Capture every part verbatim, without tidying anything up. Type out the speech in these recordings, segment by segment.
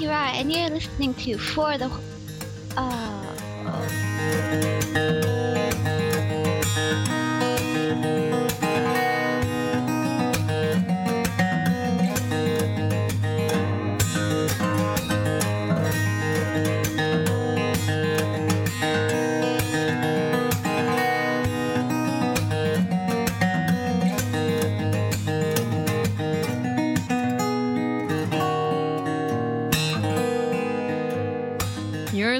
Kirai, and you're listening to For the... Uh...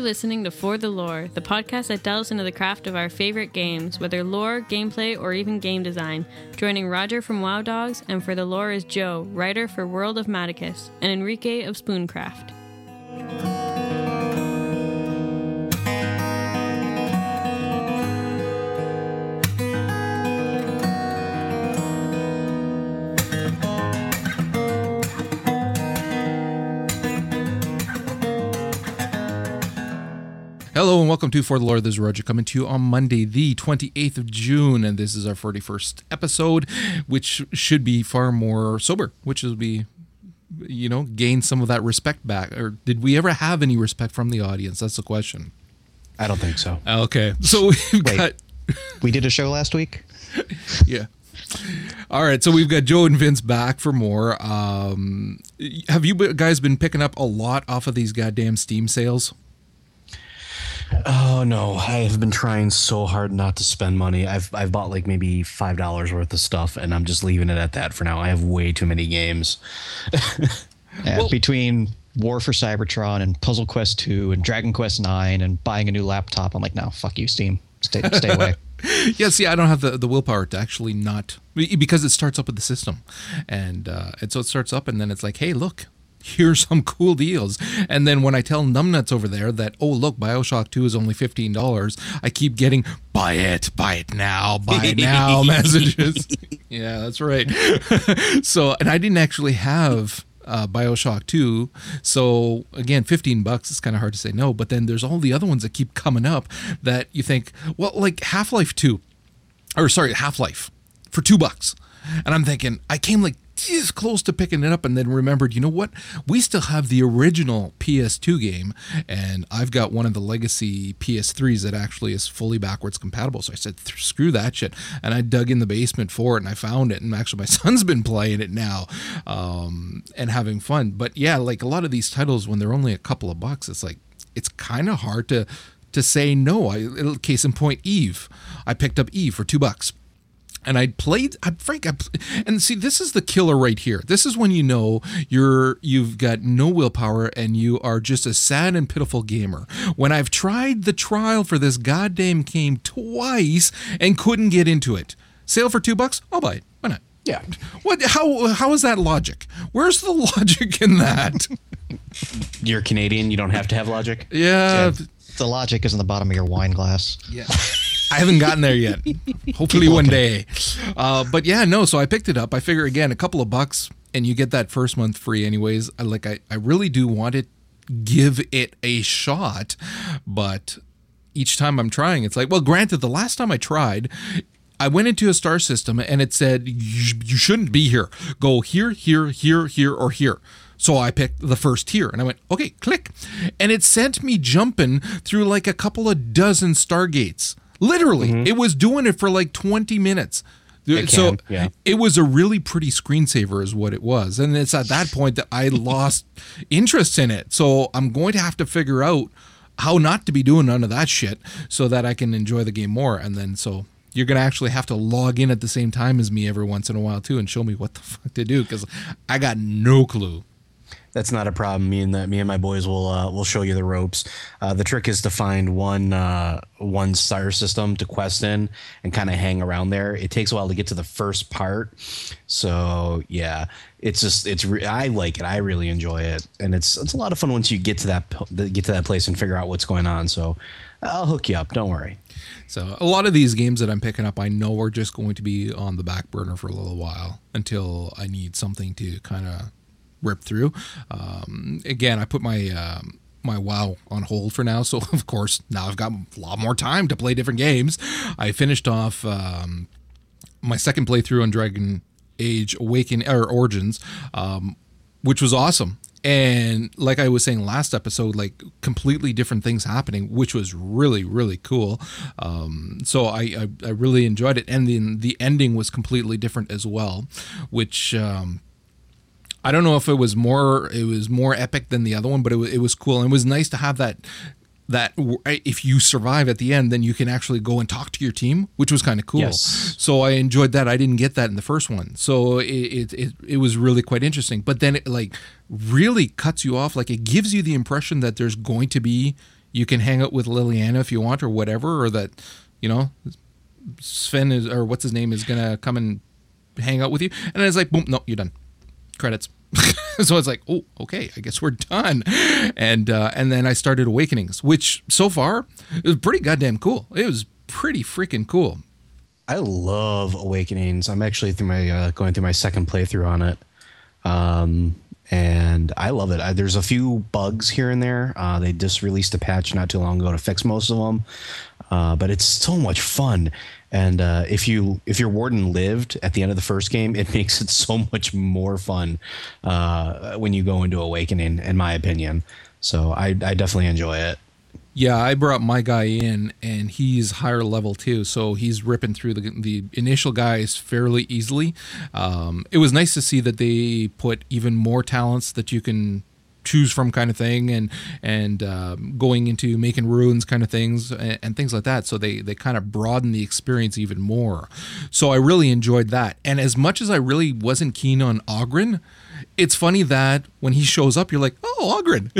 Listening to For the Lore, the podcast that delves into the craft of our favorite games, whether lore, gameplay, or even game design. Joining Roger from Wow Dogs, and For the Lore is Joe, writer for World of Madacus, and Enrique of Spooncraft. Hello and welcome to For the Lore. This is Roger coming to you on Monday, the twenty-eighth of June, and this is our forty-first episode, which should be far more sober, which will be, you know, gain some of that respect back. Or did we ever have any respect from the audience? That's the question. I don't think so. Okay. So we've Wait, got... we did a show last week? Yeah. All right, so we've got Joe and Vince back for more. Um, have you guys been picking up a lot off of these goddamn Steam sales? Oh no, I've been trying so hard not to spend money. I've I've bought like maybe five dollars worth of stuff, and I'm just leaving it at that for now. I have way too many games. Well, between War for Cybertron and Puzzle Quest two and Dragon Quest nine and buying a new laptop, I'm like, no, fuck you, Steam. Stay stay away. Yeah, see, I don't have the, the willpower to actually not, because it starts up with the system. And, uh, and so it starts up, and then it's like, hey, look. Here's some cool deals. And then when I tell numbnuts over there that, oh, look, Bioshock two is only fifteen dollars, I keep getting, buy it, buy it now, buy it now messages. Yeah, that's right. So, and I didn't actually have uh, Bioshock two. So, again, fifteen bucks is kind of hard to say no. But then there's all the other ones that keep coming up that you think, well, like Half-Life two, or sorry, Half-Life for two bucks. And I'm thinking, I came like, is close to picking it up, and then remembered, you know what? We still have the original P S two game, and I've got one of the legacy P S threes that actually is fully backwards compatible. So I said, screw that shit. And I dug in the basement for it, and I found it. And actually, my son's been playing it now um, and having fun. But yeah, like a lot of these titles, when they're only a couple of bucks, it's like, it's kind of hard to to say no. I, case in point, Eve. I picked up Eve for two bucks. And I played, I'm frank, I, and see, this is the killer right here. This is when you know you're, you've got no willpower and you are just a sad and pitiful gamer. When I've tried the trial for this goddamn game twice and couldn't get into it. Sale for two bucks? I'll buy it. Why not? Yeah. What? How? How is that logic? Where's the logic in that? You're Canadian. You don't have to have logic. Yeah. yeah. The logic is in the bottom of your wine glass. Yeah. I haven't gotten there yet. Hopefully one day. Uh, but yeah, no, so I picked it up. I figure, again, a couple of bucks, and you get that first month free anyways. I, like, I, I really do want it, give it a shot. But each time I'm trying, it's like, well, granted, the last time I tried, I went into a star system, and it said, you shouldn't be here. Go here, here, here, here, or here. So I picked the first tier, and I went, okay, click. And it sent me jumping through like a couple of dozen Stargates. Literally, mm-hmm. It was doing it for like twenty minutes. It so can, yeah. It was a really pretty screensaver is what it was. And it's at that point that I lost interest in it. So I'm going to have to figure out how not to be doing none of that shit so that I can enjoy the game more. And then so you're going to actually have to log in at the same time as me every once in a while, too, and show me what the fuck to do because I got no clue. That's not a problem. Me and the, me and my boys will uh, will show you the ropes. Uh, the trick is to find one uh, one star system to quest in and kind of hang around there. It takes a while to get to the first part, so yeah, it's just it's re- I like it. I really enjoy it, and it's it's a lot of fun once you get to that get to that place and figure out what's going on. So I'll hook you up. Don't worry. So a lot of these games that I'm picking up, I know are just going to be on the back burner for a little while until I need something to kind of. Rip through. Um, again, I put my um, my WoW on hold for now, so of course now I've got a lot more time to play different games. I finished off um, my second playthrough on Dragon Age: Awakening or Origins, um, which was awesome. And like I was saying last episode, like completely different things happening, which was really, really cool. Um, so I, I, I really enjoyed it. And then the ending was completely different as well, which um, I don't know if it was more, it was more epic than the other one, but it was, it was cool. And it was nice to have that, that if you survive at the end, then you can actually go and talk to your team, which was kind of cool. Yes. So I enjoyed that. I didn't get that in the first one. So it, it, it, it was really quite interesting. But then it like really cuts you off. Like it gives you the impression that there's going to be, you can hang out with Leliana if you want or whatever, or that, you know, Sven is, or what's his name is going to come and hang out with you. And it's like, boom, no, you're done. Credits. So it's like, oh, okay, I guess we're done. And uh, and then I started Awakenings, which so far it was pretty goddamn cool. It was pretty freaking cool. I love Awakenings. I'm actually through my uh, going through my second playthrough on it, um, and I love it. I, there's a few bugs here and there. Uh, they just released a patch not too long ago to fix most of them, uh, but it's so much fun. And uh, if you if your warden lived at the end of the first game, it makes it so much more fun uh, when you go into Awakening, in my opinion. So I, I definitely enjoy it. Yeah, I brought my guy in, and he's higher level too, so he's ripping through the the initial guys fairly easily. Um, it was nice to see that they put even more talents that you can choose from, kind of thing, and and um, going into making ruins kind of things and, and things like that. So they they kind of broaden the experience even more. So I really enjoyed that. And as much as I really wasn't keen on Oghren, it's funny that when he shows up, you're like, oh, Oghren.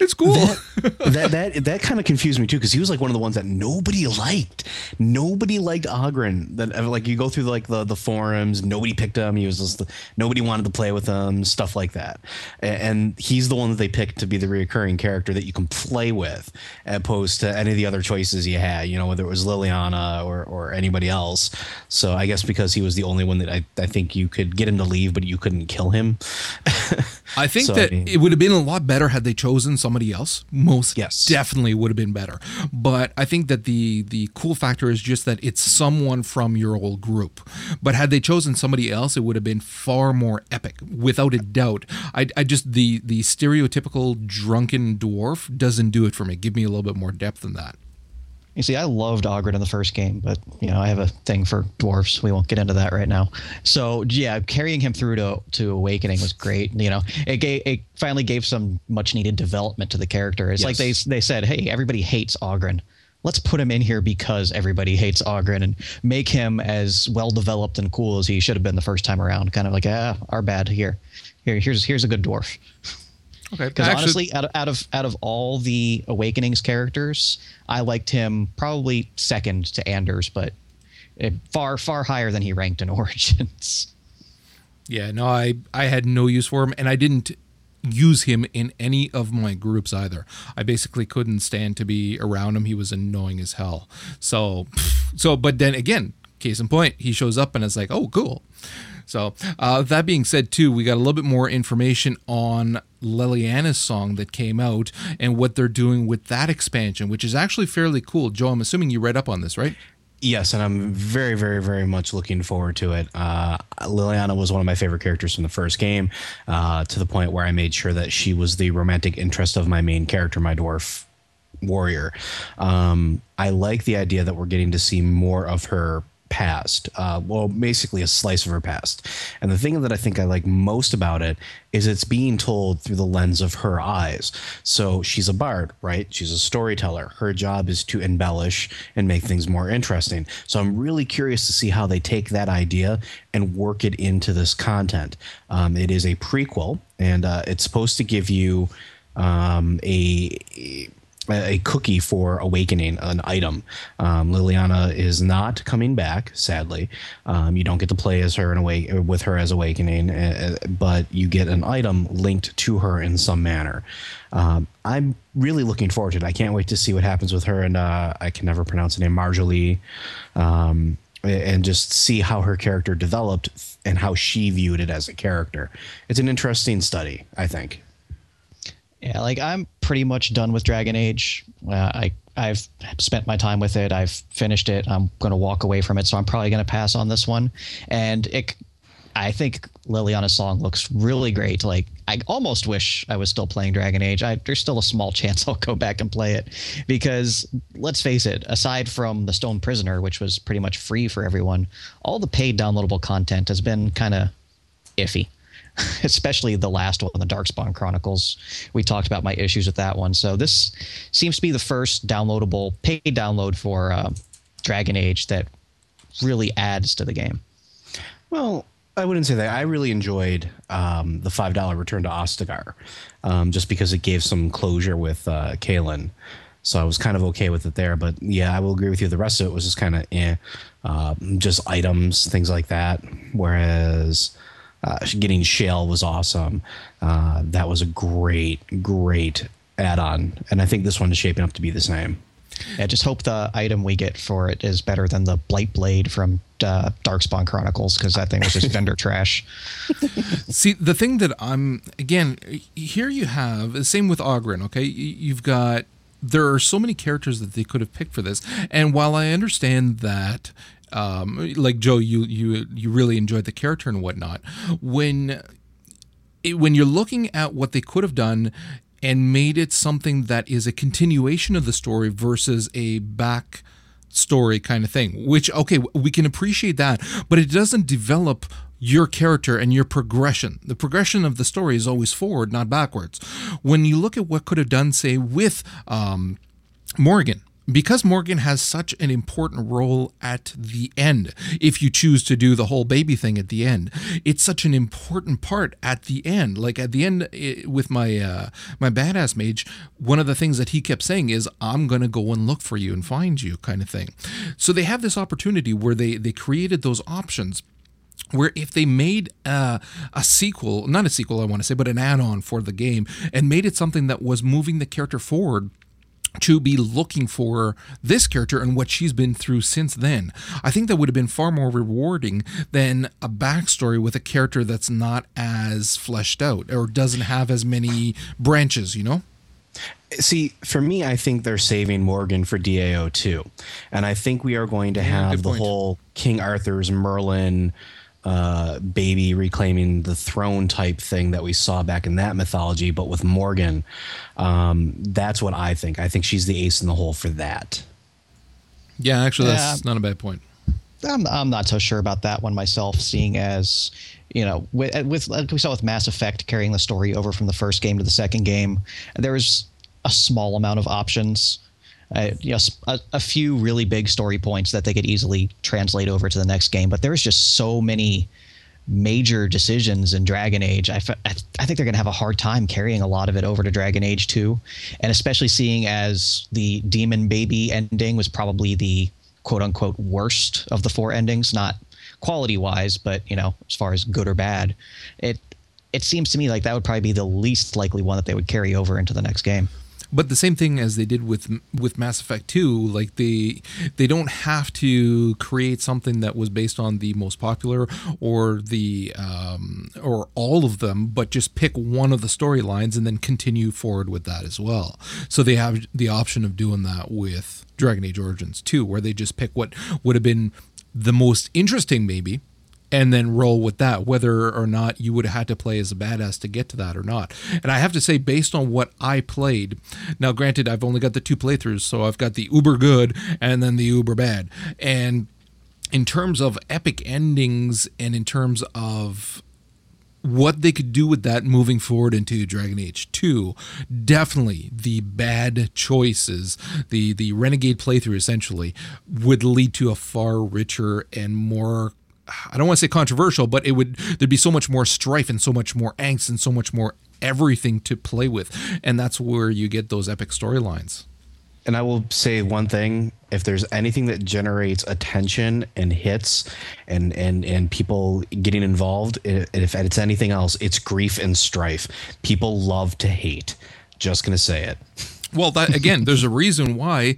It's cool. That that, that, that kind of confused me too, because he was like one of the ones that nobody liked. Nobody liked Oghren. That, like, you go through like the, the forums, nobody picked him. He was just, nobody wanted to play with him, stuff like that. And he's the one that they picked to be the reoccurring character that you can play with, as opposed to any of the other choices you had, you know, whether it was Leliana or, or anybody else. So I guess because he was the only one that I, I think you could get him to leave, but you couldn't kill him. I think so, that I mean, it would have been a lot better had they chosen somebody else. Most yes. definitely would have been better. But I think that the the cool factor is just that it's someone from your old group. But had they chosen somebody else, it would have been far more epic, without a doubt. I, I just, the the stereotypical drunken dwarf doesn't do it for me. Give me a little bit more depth than that. You see, I loved Oghren in the first game, but, you know, I have a thing for dwarves. We won't get into that right now. So, yeah, carrying him through to, to Awakening was great. You know, it gave, it finally gave some much-needed development to the character. It's yes. like they they said, hey, everybody hates Oghren. Let's put him in here because everybody hates Oghren and make him as well-developed and cool as he should have been the first time around. Kind of like, ah, our bad. Here, here here's here's a good dwarf. Okay. Because honestly, out of, out of out of all the Awakenings characters, I liked him probably second to Anders, but far, far higher than he ranked in Origins. Yeah, no, I, I had no use for him, and I didn't use him in any of my groups either. I basically couldn't stand to be around him. He was annoying as hell. So, so but then again, case in point, he shows up and it's like, oh, cool. So uh, that being said, too, we got a little bit more information on Leliana's Song that came out and what they're doing with that expansion, which is actually fairly cool. Joe, I'm assuming you read up on this, right? Yes, and I'm very, very, very much looking forward to it. Uh, Leliana was one of my favorite characters from the first game, uh, to the point where I made sure that she was the romantic interest of my main character, my dwarf warrior. Um, I like the idea that we're getting to see more of her past, uh, well, basically a slice of her past. And the thing that I think I like most about it is it's being told through the lens of her eyes. So she's a bard, right? She's a storyteller. Her job is to embellish and make things more interesting. So I'm really curious to see how they take that idea and work it into this content. Um, it is a prequel, and uh, it's supposed to give you um, a... a a cookie for Awakening, an item. Um, Leliana is not coming back, sadly. Um, you don't get to play as her in awake with her as Awakening, uh, but you get an item linked to her in some manner. Um, I'm really looking forward to it. I can't wait to see what happens with her, and uh, I can never pronounce the name, Marjorie, um, and just see how her character developed and how she viewed it as a character. It's an interesting study, I think. Yeah, like I'm pretty much done with Dragon Age. Uh, I, I've spent my time with it. I've finished it. I'm going to walk away from it. So I'm probably going to pass on this one. And it, I think Leliana's Song looks really great. Like I almost wish I was still playing Dragon Age. I, there's still a small chance I'll go back and play it because, let's face it, aside from The Stone Prisoner, which was pretty much free for everyone, all the paid downloadable content has been kind of iffy, especially the last one, the Darkspawn Chronicles. We talked about my issues with that one. So this seems to be the first downloadable paid download for uh, Dragon Age that really adds to the game. Well, I wouldn't say that. I really enjoyed um, the five dollar Return to Ostagar, um, just because it gave some closure with uh, Kaelin. So I was kind of okay with it there. But yeah, I will agree with you. The rest of it was just kind of eh, uh, just items, things like that. Whereas uh, getting Shale was awesome. Uh, that was a great, great add-on. And I think this one is shaping up to be the same. Yeah, just hope the item we get for it is better than the Blightblade from uh, Darkspawn Chronicles, because that thing was just vendor trash. See, the thing that I'm, again, here you have, the same with Oghren, okay? You've got, there are so many characters that they could have picked for this. And while I understand that, um, like Joe, you, you, you really enjoyed the character and whatnot, when, it, when you're looking at what they could have done, and made it something that is a continuation of the story versus a back story kind of thing, which, okay, we can appreciate that, but it doesn't develop your character and your progression. The progression of the story is always forward, not backwards. When you look at what could have done, say, with um, Morgan, because Morgan has such an important role at the end, if you choose to do the whole baby thing at the end, it's such an important part at the end. Like at the end it, with my uh, my badass mage, one of the things that he kept saying is, I'm going to go and look for you and find you kind of thing. So they have this opportunity where they, they created those options where if they made uh, a sequel, not a sequel I want to say, but an add-on for the game and made it something that was moving the character forward to be looking for this character and what she's been through since then. I think that would have been far more rewarding than a backstory with a character that's not as fleshed out or doesn't have as many branches, you know? See, for me, I think they're saving Morgan for D A O two. And I think we are going to have yeah, the point. whole King Arthur's Merlin uh, baby reclaiming the throne type thing that we saw back in that mythology, but with Morgan. Um, that's what I think. I think she's the ace in the hole for that. Yeah, actually, that's uh, not a bad point. I'm, I'm not so sure about that one myself, seeing as, you know, with, with like we saw with Mass Effect carrying the story over from the first game to the second game, there was a small amount of options. Uh, you know, a, a few really big story points that they could easily translate over to the next game. But there's just so many major decisions in Dragon Age. I, f- I, th- I think they're going to have a hard time carrying a lot of it over to Dragon Age two. And especially seeing as the Demon Baby ending was probably the quote unquote worst of the four endings, not quality wise, but, you know, as far as good or bad, it, it seems to me like that would probably be the least likely one that they would carry over into the next game. But the same thing as they did with with Mass Effect two, like they they don't have to create something that was based on the most popular or the um, or all of them, but just pick one of the storylines and then continue forward with that as well. So they have the option of doing that with Dragon Age Origins two, where they just pick what would have been the most interesting maybe, and then roll with that, whether or not you would have had to play as a badass to get to that or not. And I have to say, based on what I played, now granted, I've only got the two playthroughs, so I've got the uber good and then the uber bad. And in terms of epic endings and in terms of what they could do with that moving forward into Dragon Age two, definitely the bad choices, the, the renegade playthrough essentially, would lead to a far richer and more, I don't want to say controversial, but it would, there'd be so much more strife and so much more angst and so much more everything to play with. And that's where you get those epic storylines. And I will say one thing, if there's anything that generates attention and hits and, and, and people getting involved, if it's anything else, it's grief and strife. People love to hate. Just going to say it. Well, that again, there's a reason why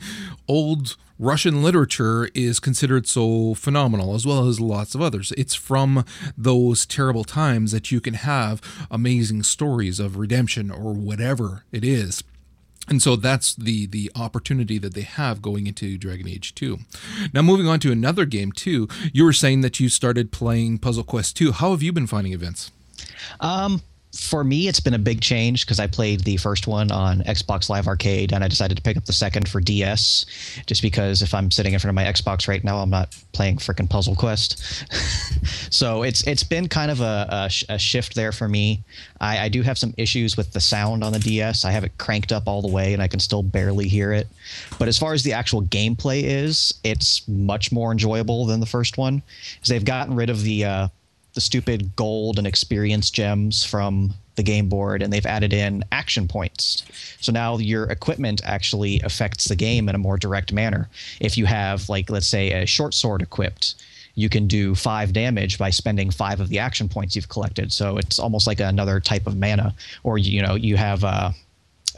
old Russian literature is considered so phenomenal, as well as lots of others. It's from those terrible times that you can have amazing stories of redemption or whatever it is. And so that's the the opportunity that they have going into Dragon Age two. Now, moving on to another game too, you were saying that you started playing Puzzle Quest two. How have you been finding it, Vince? Um, for me, it's been a big change because I played the first one on Xbox Live Arcade, and I decided to pick up the second for D S just because if I'm sitting in front of my Xbox right now, I'm not playing frickin' Puzzle Quest. So it's it's been kind of a, a, sh a shift there for me. I, I do have some issues with the sound on the D S. I have it cranked up all the way, and I can still barely hear it. But as far as the actual gameplay is, it's much more enjoyable than the first one because they've gotten rid of the uh, the stupid gold and experience gems from the game board, and they've added in action points. So now your equipment actually affects the game in a more direct manner. If you have, like, let's say a short sword equipped, you can do five damage by spending five of the action points you've collected. So it's almost like another type of mana. Or, you know, you have uh,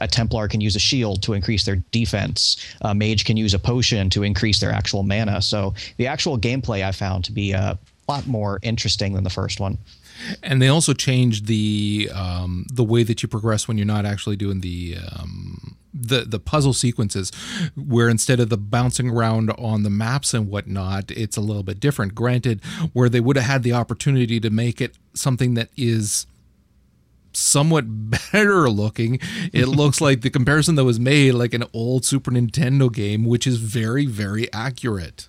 a Templar can use a shield to increase their defense. A Mage can use a potion to increase their actual mana. So the actual gameplay I found to be uh, a lot more interesting than the first one. And they also changed the um, the way that you progress when you're not actually doing the um, the the puzzle sequences, where instead of the bouncing around on the maps and whatnot, it's a little bit different. Granted, where they would have had the opportunity to make it something that is somewhat better looking, it looks like the comparison that was made, like an old Super Nintendo game, which is very, very accurate.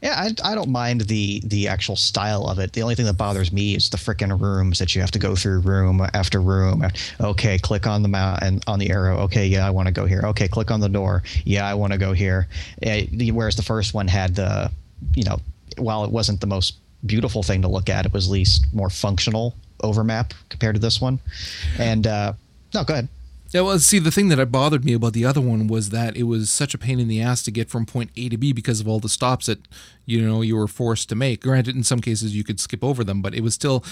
Yeah, I, I don't mind the the actual style of it. The only thing that bothers me is the frickin' rooms that you have to go through room after room. Okay, click on the mount and on the arrow. Okay, yeah, I want to go here. Okay, click on the door. Yeah, I want to go here. Whereas the first one had the, you know, while it wasn't the most beautiful thing to look at, it was at least more functional overmap compared to this one. And uh, no, go ahead. Yeah, well, see, the thing that bothered me about the other one was that it was such a pain in the ass to get from point A to B because of all the stops that, you know, you were forced to make. Granted, in some cases you could skip over them, but it was still,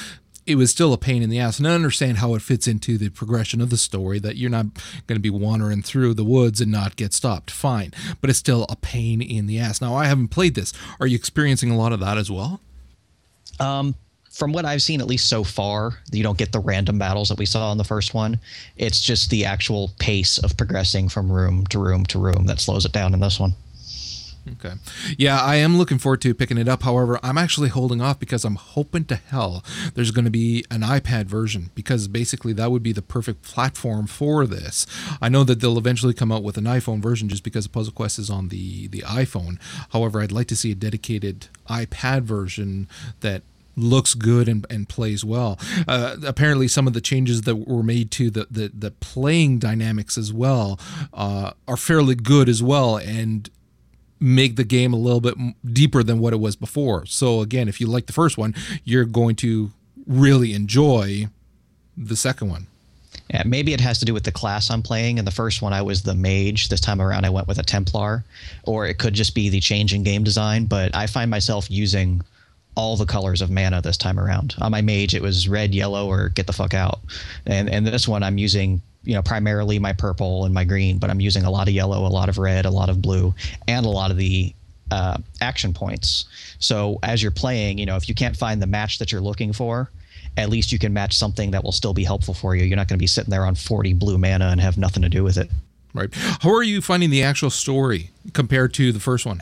it was still a pain in the ass. And I understand how it fits into the progression of the story, that you're not going to be wandering through the woods and not get stopped. Fine, but it's still a pain in the ass. Now, I haven't played this. Are you experiencing a lot of that as well? Um. From what I've seen, at least so far, you don't get the random battles that we saw in the first one. It's just the actual pace of progressing from room to room to room that slows it down in this one. Okay. Yeah, I am looking forward to picking it up. However, I'm actually holding off because I'm hoping to hell there's going to be an iPad version, because basically that would be the perfect platform for this. I know that they'll eventually come out with an iPhone version just because Puzzle Quest is on the, the iPhone. However, I'd like to see a dedicated iPad version that looks good and, and plays well. Uh, apparently some of the changes that were made to the, the, the playing dynamics as well uh, are fairly good as well and make the game a little bit deeper than what it was before. So again, if you like the first one, you're going to really enjoy the second one. Yeah, maybe it has to do with the class I'm playing. In the first one, I was the Mage. This time around, I went with a Templar. Or it could just be the change in game design, but I find myself using all the colors of mana this time around. On my Mage, it was red, yellow, or get the fuck out. And and this one, I'm using, you know, primarily my purple and my green, but I'm using a lot of yellow, a lot of red, a lot of blue, and a lot of the uh, action points. So as you're playing, you know, if you can't find the match that you're looking for, at least you can match something that will still be helpful for you. You're not going to be sitting there on forty blue mana and have nothing to do with it. Right. How are you finding the actual story compared to the first one?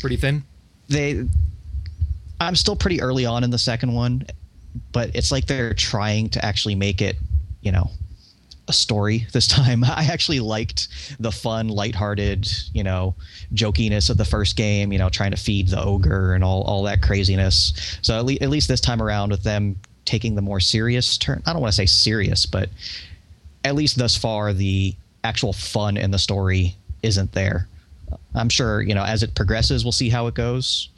Pretty thin? They, I'm still pretty early on in the second one, but it's like they're trying to actually make it, you know, a story this time. I actually liked the fun, lighthearted, you know, jokiness of the first game, you know, trying to feed the ogre and all, all that craziness. So at, le at least this time around with them taking the more serious turn, I don't want to say serious, but at least thus far, the actual fun in the story isn't there. I'm sure, you know, as it progresses, we'll see how it goes.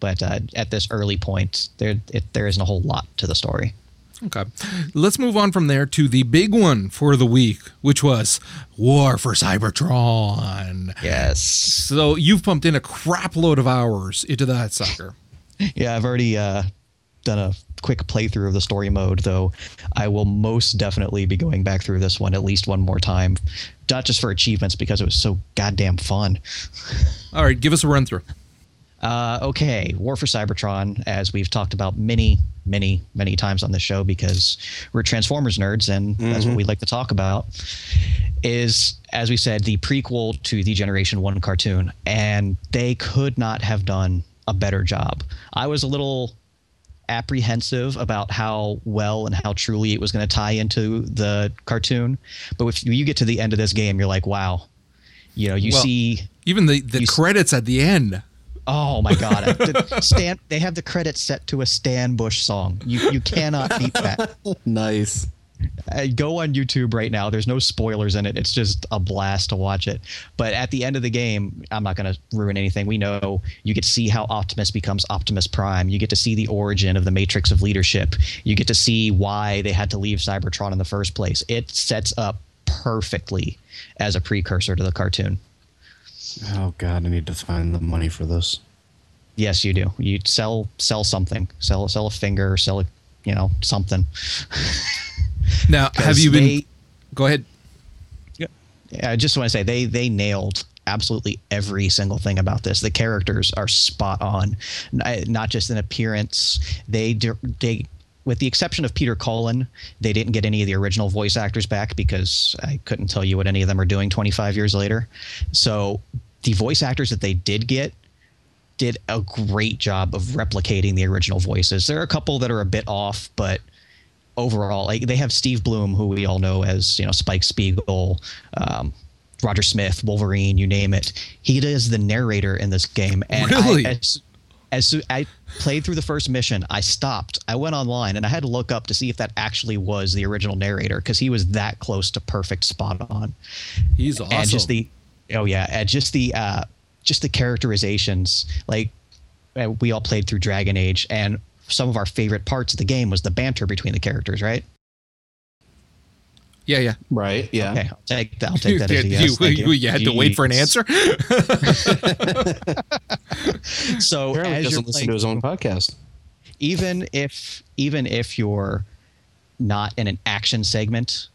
But uh, at this early point, there it, there isn't a whole lot to the story. Okay. Let's move on from there to the big one for the week, which was War for Cybertron. Yes. So you've pumped in a crap load of hours into that sucker. Yeah, I've already uh, done a quick playthrough of the story mode, though I will most definitely be going back through this one at least one more time, not just for achievements, because it was so goddamn fun. All right, give us a run through. Uh, okay, War for Cybertron, as we've talked about many, many, many times on the show, because we're Transformers nerds, and mm-hmm. that's what we like to talk about, is, as we said, the prequel to the Generation one cartoon, and they could not have done a better job. I was a little... apprehensive about how well and how truly it was going to tie into the cartoon. But if you get to the end of this game, you're like, wow. You know, you well, see... Even the, the credits see, at the end. Oh, my God. I, the, Stan, they have the credits set to a Stan Bush song. You you cannot beat that. Nice. I go on YouTube right now. There's no spoilers in it. It's just a blast to watch it. But at the end of the game, I'm not going to ruin anything. We know you get to see how Optimus becomes Optimus Prime. You get to see the origin of the Matrix of Leadership. You get to see why they had to leave Cybertron in the first place. It sets up perfectly as a precursor to the cartoon. Oh, God, I need to find the money for this. Yes, you do. You sell sell something. Sell sell a finger. Sell a, you know, something. Now, have you been? They, go ahead. Yeah, I just want to say they they nailed absolutely every single thing about this. The characters are spot on, not just in appearance. They they, with the exception of Peter Cullen, they didn't get any of the original voice actors back because I couldn't tell you what any of them are doing twenty-five years later. So the voice actors that they did get did a great job of replicating the original voices. There are a couple that are a bit off, but overall, like they have Steve Bloom, who we all know as, you know, Spike Spiegel, um, Roger Smith, Wolverine, you name it. He is the narrator in this game. And really? I, as, as I played through the first mission, I stopped. I went online and I had to look up to see if that actually was the original narrator because he was that close to perfect, spot on. He's awesome. And just the oh yeah, and just the uh, just the characterizations. Like we all played through Dragon Age and. Some of our favorite parts of the game was the banter between the characters, right? Yeah, yeah. Right, yeah. Okay, I'll take that, I'll take that as a yes. You, you. you had Jeez. to wait for an answer? So Apparently as doesn't you're playing, listen to his own podcast. Even if, even if you're not in an action segment,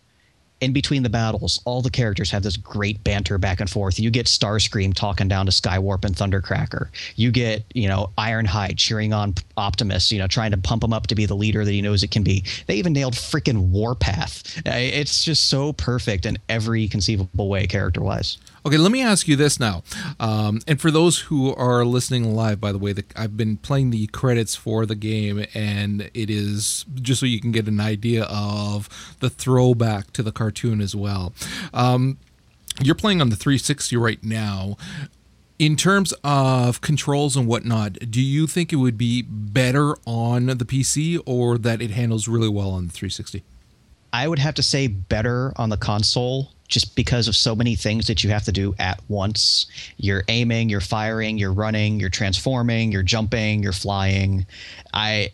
in between the battles, all the characters have this great banter back and forth. You get Starscream talking down to Skywarp and Thundercracker. You get, you know, Ironhide cheering on Optimus, you know, trying to pump him up to be the leader that he knows it can be. They even nailed freaking Warpath. It's just so perfect in every conceivable way character-wise. Okay, let me ask you this now. Um, and for those who are listening live, by the way, the, I've been playing the credits for the game, and it is just so you can get an idea of the throwback to the cartoon as well. Um, you're playing on the three sixty right now. In terms of controls and whatnot, do you think it would be better on the P C or that it handles really well on the three sixty? I would have to say better on the console. Just because of so many things that you have to do at once. You're aiming, you're firing, you're running, you're transforming, you're jumping, you're flying. I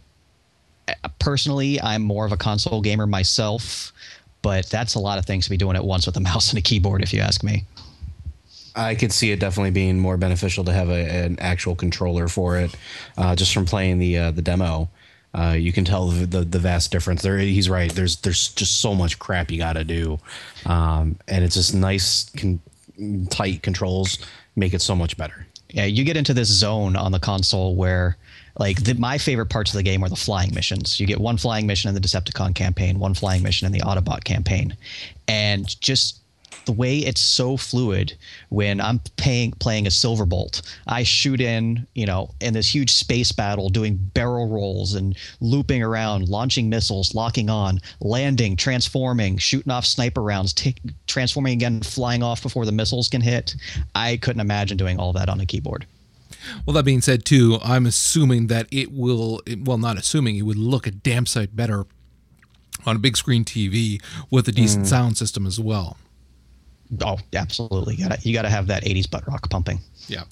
personally, I'm more of a console gamer myself, but that's a lot of things to be doing at once with a mouse and a keyboard, if you ask me. I could see it definitely being more beneficial to have a, an actual controller for it. Uh, just from playing the uh, the demo, uh, you can tell the, the, the vast difference. There, he's right. There's there's just so much crap you got to do. Um, and it's just nice, con- tight controls make it so much better. Yeah, you get into this zone on the console where, like, the, my favorite parts of the game are the flying missions. You get one flying mission in the Decepticon campaign, one flying mission in the Autobot campaign. And just the way it's so fluid when I'm paying, playing a Silverbolt, I shoot in, you know, in this huge space battle, doing barrel rolls and looping around, launching missiles, locking on, landing, transforming, shooting off sniper rounds, t- transforming again, flying off before the missiles can hit. I couldn't imagine doing all that on a keyboard. Well, that being said, too, I'm assuming that it will, well, not assuming, it would look a damn sight better on a big screen T V with a decent mm. sound system as well. Oh, absolutely. You gotta, you gotta have that eighties butt rock pumping. Yeah.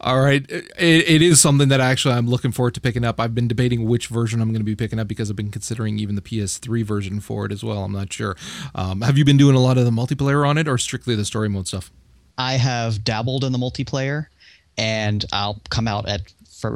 All right. It, it is something that actually I'm looking forward to picking up. I've been debating which version I'm going to be picking up because I've been considering even the P S three version for it as well. I'm not sure. Um, have you been doing a lot of the multiplayer on it or strictly the story mode stuff? I have dabbled in the multiplayer, and I'll come out at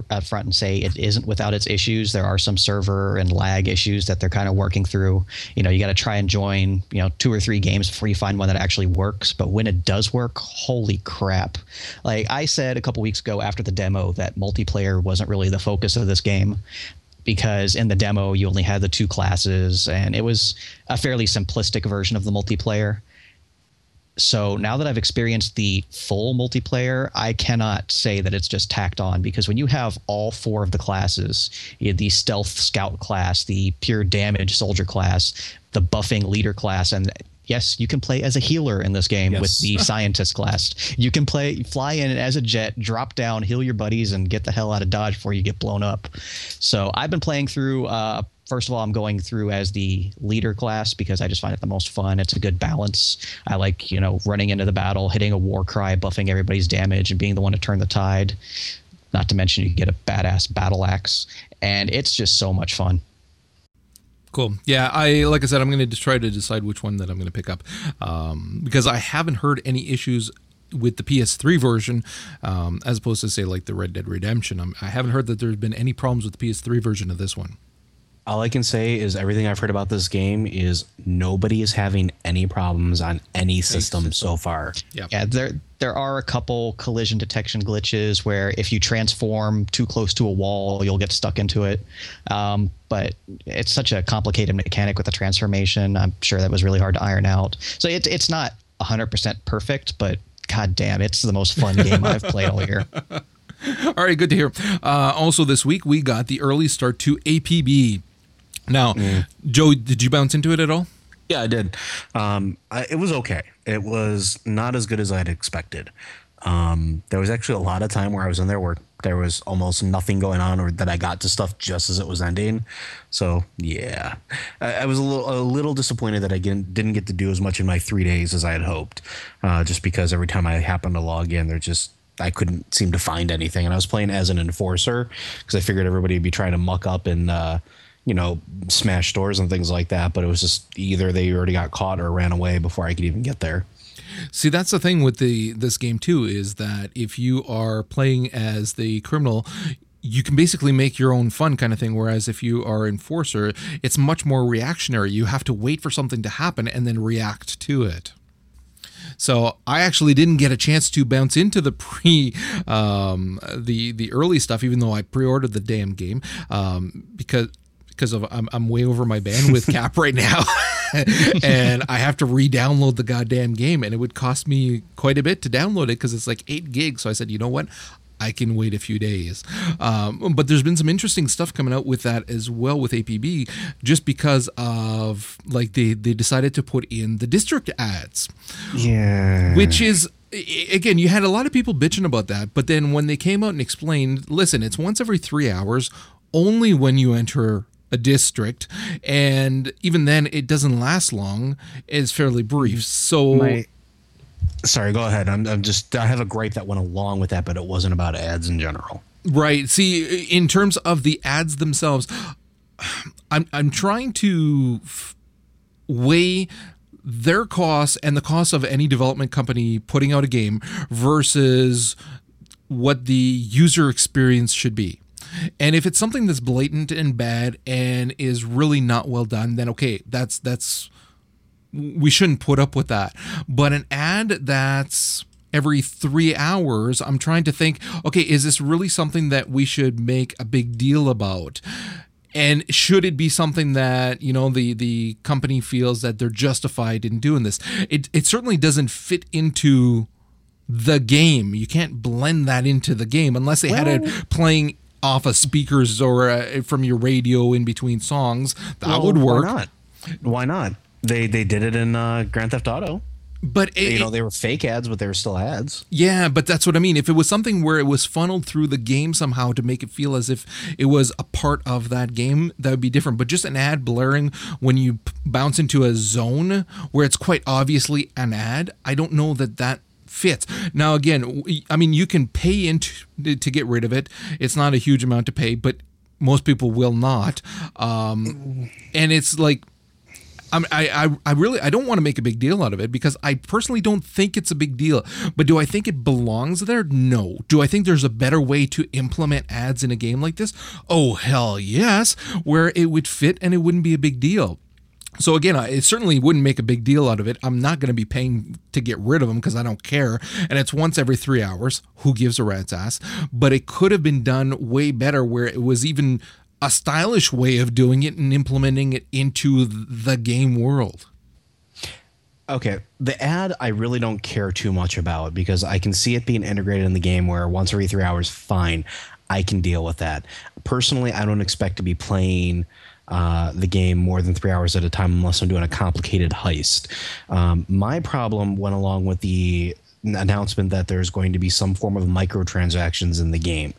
up front and say it isn't without its issues. There are some server and lag issues that they're kind of working through. You know, you got to try and join, you know, two or three games before you find one that actually works. But when it does work, holy crap. Like I said a couple weeks ago after the demo that multiplayer wasn't really the focus of this game because in the demo you only had the two classes and it was a fairly simplistic version of the multiplayer. So now that I've experienced the full multiplayer, I cannot say that it's just tacked on, because when you have all four of the classes, you have the stealth scout class, the pure damage soldier class, the buffing leader class, and yes, you can play as a healer in this game yes. with the scientist class. You can play, fly in as a jet, drop down, heal your buddies, and get the hell out of Dodge before you get blown up. So I've been playing through, uh, first of all, I'm going through as the leader class because I just find it the most fun. It's a good balance. I like, you know, running into the battle, hitting a war cry, buffing everybody's damage, and being the one to turn the tide. Not to mention you get a badass battle axe. And it's just so much fun. Cool. Yeah, I like I said, I'm going to try to decide which one that I'm going to pick up um, because I haven't heard any issues with the P S three version um, as opposed to, say, like the Red Dead Redemption. I'm, I haven't heard that there's been any problems with the P S three version of this one. All I can say is everything I've heard about this game is nobody is having any problems on any system so far. Yep. Yeah, there there are a couple collision detection glitches where if you transform too close to a wall, you'll get stuck into it. Um, but it's such a complicated mechanic with the transformation. I'm sure that was really hard to iron out. So it, it's not one hundred percent perfect, but God damn, it's the most fun game I've played all year. All right, good to hear. Uh, also this week, we got the early start to A P B. Now, mm. Joe, did you bounce into it at all? Yeah, I did. Um, I, it was okay. It was not as good as I'd expected. Um, there was actually a lot of time where I was in there where there was almost nothing going on, or that I got to stuff just as it was ending. So, yeah, I, I was a little, a little disappointed that I didn't, didn't get to do as much in my three days as I had hoped, uh, just because every time I happened to log in, they're just I couldn't seem to find anything. And I was playing as an enforcer because I figured everybody would be trying to muck up and uh, you know, smash doors and things like that. But it was just either they already got caught or ran away before I could even get there. See, that's the thing with the this game, too, is that if you are playing as the criminal, you can basically make your own fun kind of thing. Whereas if you are enforcer, it's much more reactionary. You have to wait for something to happen and then react to it. So I actually didn't get a chance to bounce into the pre, um, the the early stuff, even though I pre-ordered the damn game, um, because because of I'm, I'm way over my bandwidth cap right now, and I have to re-download the goddamn game, and it would cost me quite a bit to download it because it's like eight gigs. So I said, you know what? I can wait a few days. Um, but there's been some interesting stuff coming out with that as well with A P B, just because of like they, they decided to put in the district ads. Yeah. Which is, again, you had a lot of people bitching about that. But then when they came out and explained, listen, it's once every three hours, only when you enter a district. And even then, it doesn't last long. It's fairly brief. So... My- Sorry, go ahead. I'm, I'm just, I have a gripe that went along with that, but it wasn't about ads in general. Right. See, in terms of the ads themselves, I'm, I'm trying to weigh their costs and the cost of any development company putting out a game versus what the user experience should be. And if it's something that's blatant and bad and is really not well done, then okay, that's, that's, we shouldn't put up with that. But an ad that's every three hours, I'm trying to think, okay, is this really something that we should make a big deal about? And should it be something that, you know, the, the company feels that they're justified in doing this? It it certainly doesn't fit into the game. You can't blend that into the game unless they well, had it playing off of speakers or uh, from your radio in between songs. That well, would work. Why not? Why not? They they did it in uh, Grand Theft Auto. But it, you know, they were fake ads, but they were still ads. Yeah, but that's what I mean. If it was something where it was funneled through the game somehow to make it feel as if it was a part of that game, that would be different. But just an ad blaring when you bounce into a zone where it's quite obviously an ad, I don't know that that fits. Now, again, I mean, you can pay into to get rid of it. It's not a huge amount to pay, but most people will not. Um, and it's like... I, I I really I don't want to make a big deal out of it because I personally don't think it's a big deal. But do I think it belongs there? No. Do I think there's a better way to implement ads in a game like this? Oh, hell yes, where it would fit and it wouldn't be a big deal. So again, I it certainly wouldn't make a big deal out of it. I'm not going to be paying to get rid of them because I don't care. And it's once every three hours. Who gives a rat's ass? But it could have been done way better where it was even a stylish way of doing it and implementing it into the game world. Okay, the ad I really don't care too much about because I can see it being integrated in the game where once every three hours, fine, I can deal with that. Personally, I don't expect to be playing uh, the game more than three hours at a time unless I'm doing a complicated heist. Um, my problem went along with the announcement that there's going to be some form of microtransactions in the game.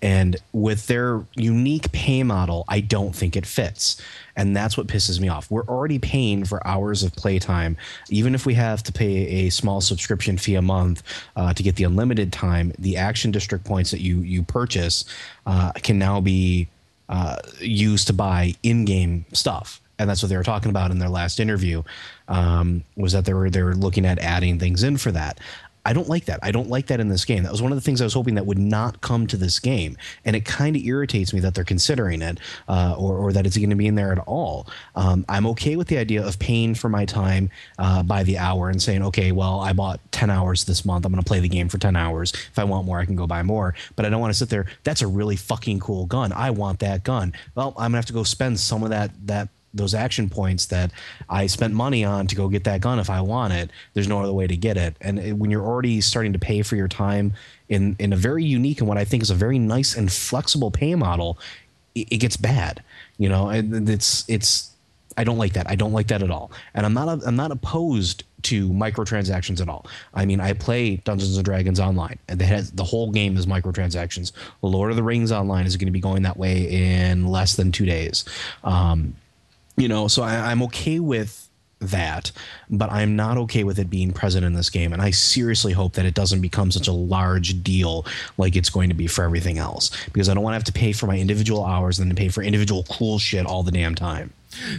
And with their unique pay model, I don't think it fits. And that's what pisses me off. We're already paying for hours of playtime. Even if we have to pay a small subscription fee a month uh, to get the unlimited time, the action district points that you, you purchase uh, can now be uh, used to buy in-game stuff. And that's what they were talking about in their last interview, um, was that they were, they were looking at adding things in for that. I don't like that. I don't like that in this game. That was one of the things I was hoping that would not come to this game. And it kind of irritates me that they're considering it uh, or, or that it's going to be in there at all. Um, I'm okay with the idea of paying for my time uh, by the hour and saying, okay, well, I bought ten hours this month. I'm going to play the game for ten hours. If I want more, I can go buy more. But I don't want to sit there. That's a really fucking cool gun. I want that gun. Well, I'm going to have to go spend some of that that. those action points that I spent money on to go get that gun if I want it. There's no other way to get it. And when you're already starting to pay for your time in, in a very unique and what I think is a very nice and flexible pay model, it, it gets bad. You know, and it's it's I don't like that. I don't like that at all. And I'm not I'm not opposed to microtransactions at all. I mean, I play Dungeons and Dragons Online, and has, the whole game is microtransactions. Lord of the Rings Online is going to be going that way in less than two days. Um, You know, so I, I'm okay with that, but I'm not okay with it being present in this game. And I seriously hope that it doesn't become such a large deal like it's going to be for everything else, because I don't want to have to pay for my individual hours and then pay for individual cool shit all the damn time.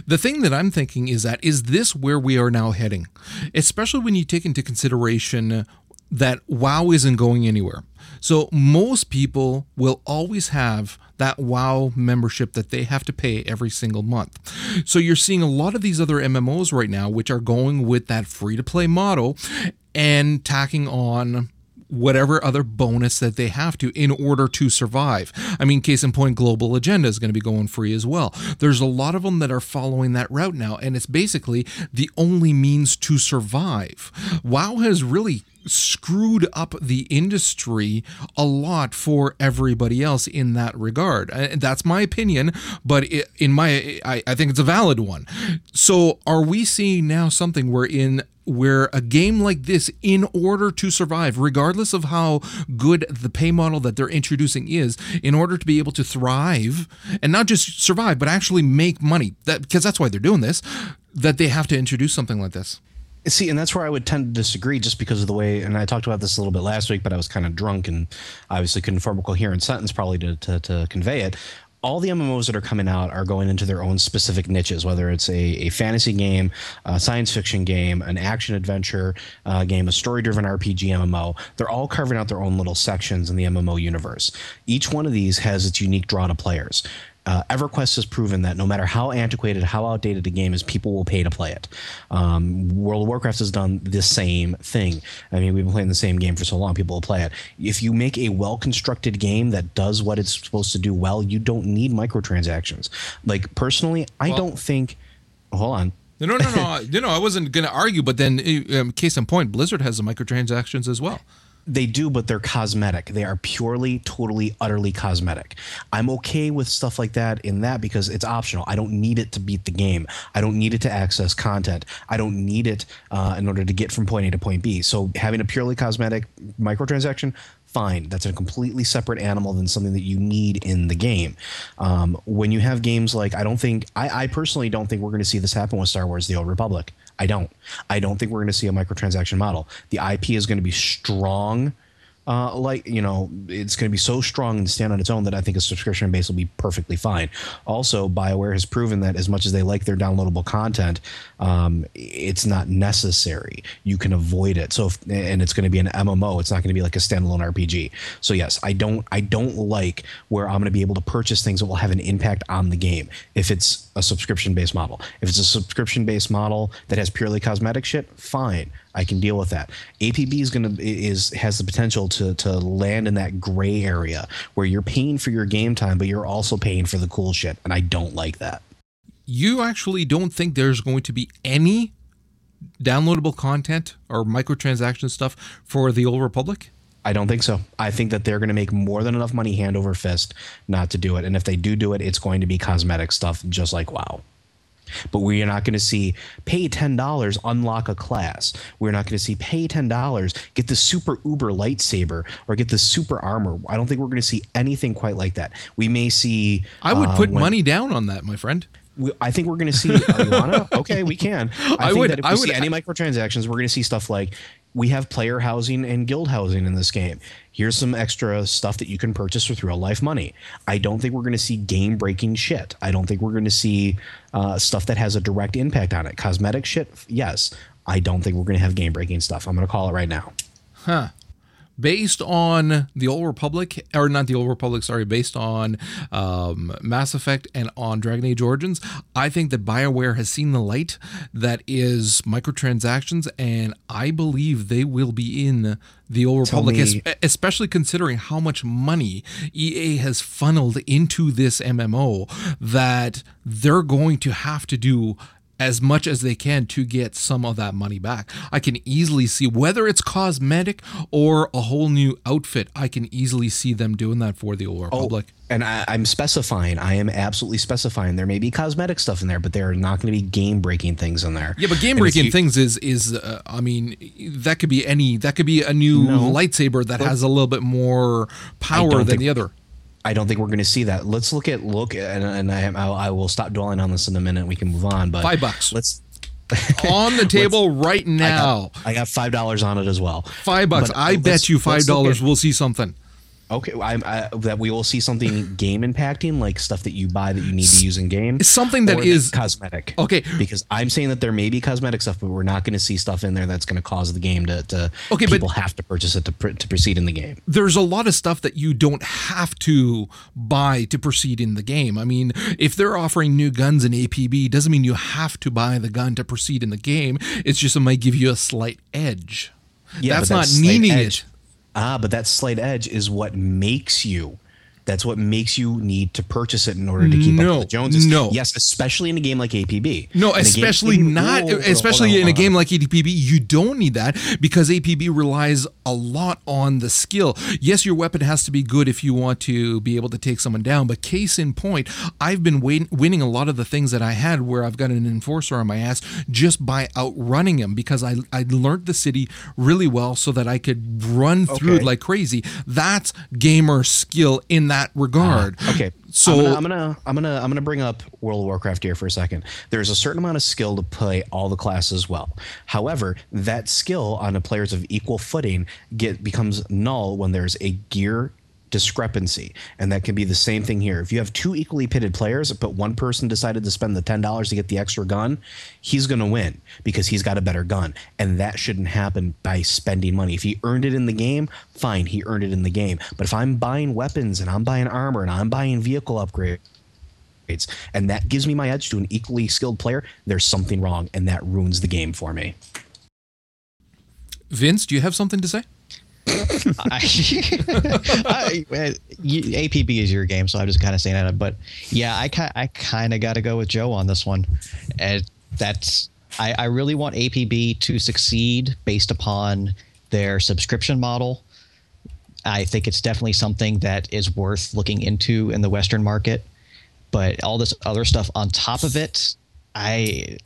The thing that I'm thinking is that is this where we are now heading, especially when you take into consideration that WoW isn't going anywhere. So most people will always have that WoW membership that they have to pay every single month. So you're seeing a lot of these other M M Os right now, which are going with that free-to-play model and tacking on whatever other bonus that they have to in order to survive. I mean, case in point, Global Agenda is going to be going free as well. There's a lot of them that are following that route now, and it's basically the only means to survive. WoW has really screwed up the industry a lot for everybody else in that regard. That's my opinion, but in my, I think it's a valid one. So are we seeing now something where in where a game like this, in order to survive, regardless of how good the pay model that they're introducing is, in order to be able to thrive and not just survive, but actually make money, that because that's why they're doing this, that they have to introduce something like this? See, and that's where I would tend to disagree just because of the way, and I talked about this a little bit last week, but I was kind of drunk and obviously couldn't form a coherent sentence probably to, to, to convey it. All the M M Os that are coming out are going into their own specific niches, whether it's a, a fantasy game, a science fiction game, an action adventure uh, game, a story-driven R P G M M O. They're all carving out their own little sections in the M M O universe. Each one of these has its unique draw to players. Uh, EverQuest has proven that no matter how antiquated, how outdated a game is, people will pay to play it. Um, World of Warcraft has done the same thing. I mean, we've been playing the same game for so long, people will play it. If you make a well-constructed game that does what it's supposed to do well, you don't need microtransactions. Like, personally, I well, don't think... Hold on. No, no, no, no. you know, I wasn't going to argue, but then, um, case in point, Blizzard has the microtransactions as well. They do, but they're cosmetic. They are purely, totally, utterly cosmetic. I'm okay with stuff like that in that because it's optional. I don't need it to beat the game. I don't need it to access content. I don't need it uh, in order to get from point A to point B. So having a purely cosmetic microtransaction, fine. That's a completely separate animal than something that you need in the game. Um, when you have games like, I don't think, I, I personally don't think we're going to see this happen with Star Wars: The Old Republic. I don't. I don't think we're going to see a microtransaction model. The I P is going to be strong. Uh, like, you know, it's going to be so strong and stand on its own that I think a subscription base will be perfectly fine. Also, BioWare has proven that as much as they like their downloadable content, um, it's not necessary. You can avoid it. So, if, and it's going to be an M M O. It's not going to be like a standalone R P G. So, yes, I don't, I don't like where I'm going to be able to purchase things that will have an impact on the game if it's a subscription-based model. If it's a subscription-based model that has purely cosmetic shit, fine. I can deal with that. A P B is gonna is has the potential to to land in that gray area where you're paying for your game time, but you're also paying for the cool shit, and I don't like that. You actually don't think there's going to be any downloadable content or microtransaction stuff for the Old Republic? I don't think so. I think that they're going to make more than enough money hand over fist not to do it. And if they do do it, it's going to be cosmetic stuff just like WoW. But we are not going to see pay ten dollars, unlock a class. We're not going to see pay ten dollars, get the super uber lightsaber or get the super armor. I don't think we're going to see anything quite like that. We may see... I would uh, put when, money down on that, my friend. We, I think we're going to see... Uh, you wanna? Okay, we can. I, I think would, that if we I see would, any microtransactions, we're going to see stuff like... We have player housing and guild housing in this game. Here's some extra stuff that you can purchase with real life money. I don't think we're going to see game breaking shit. I don't think we're going to see uh, stuff that has a direct impact on it. Cosmetic shit, yes. I don't think we're going to have game breaking stuff. I'm going to call it right now. Huh. Based on the Old Republic, or not the Old Republic, sorry, based on um, Mass Effect and on Dragon Age Origins, I think that BioWare has seen the light that is microtransactions, and I believe they will be in the Old Tell Republic, me. especially considering how much money E A has funneled into this M M O, that they're going to have to do as much as they can to get some of that money back. I can easily see, whether it's cosmetic or a whole new outfit, I can easily see them doing that for the Old Republic. Oh, and I, I'm specifying, I am absolutely specifying, there may be cosmetic stuff in there, but there are not going to be game-breaking things in there. Yeah, but game-breaking you, things is, is uh, I mean, that could be any, that could be a new no, lightsaber that has a little bit more power than the other. I don't think we're going to see that. Let's look at look, and, and I, I, I will stop dwelling on this in a minute. We can move on. But five bucks. Let's on the table right now. I got, I got five dollars on it as well. Five bucks. But I bet you five dollars we'll see something. Okay, I, I, that we will see something game impacting, like stuff that you buy that you need to use in game. Something that is cosmetic. Okay, because I'm saying that there may be cosmetic stuff, but we're not going to see stuff in there that's going to cause the game to. to okay, people but have to purchase it to to proceed in the game. There's a lot of stuff that you don't have to buy to proceed in the game. I mean, if they're offering new guns in A P B, doesn't mean you have to buy the gun to proceed in the game. It's just it might give you a slight edge. Yeah, that's, that's not needing edge. it. Ah, but that slight edge is what makes you. That's what makes you need to purchase it in order to keep no, up with the Joneses. No. Yes, especially in a game like A P B. No, in especially game, not. Whoa, especially on, in a game like A P B, you don't need that because A P B relies a lot on the skill. Yes, your weapon has to be good if you want to be able to take someone down. But case in point, I've been win- winning a lot of the things that I had where I've got an enforcer on my ass just by outrunning him because I I learned the city really well so that I could run through okay. it like crazy. That's gamer skill in that regard. Uh, okay. So I'm gonna, I'm gonna I'm gonna I'm gonna bring up World of Warcraft here for a second. There's a certain amount of skill to play all the classes well. However, that skill on a player's of equal footing get becomes null when there's a gear discrepancy, and that can be the same thing here. If you have two equally pitted players, but one person decided to spend the ten dollars to get the extra gun, he's going to win because he's got a better gun, and that shouldn't happen by spending money. If he earned it in the game, fine, he earned it in the game. But if I'm buying weapons and I'm buying armor and I'm buying vehicle upgrades, and that gives me my edge to an equally skilled player, there's something wrong, and that ruins the game for me. Vince, do you have something to say? I, I, A P B is your game, so I'm just kind of saying that. But yeah, I, I kind of got to go with Joe on this one. And that's I, I really want A P B to succeed based upon their subscription model. I think it's definitely something that is worth looking into in the Western market. But all this other stuff on top of it, I...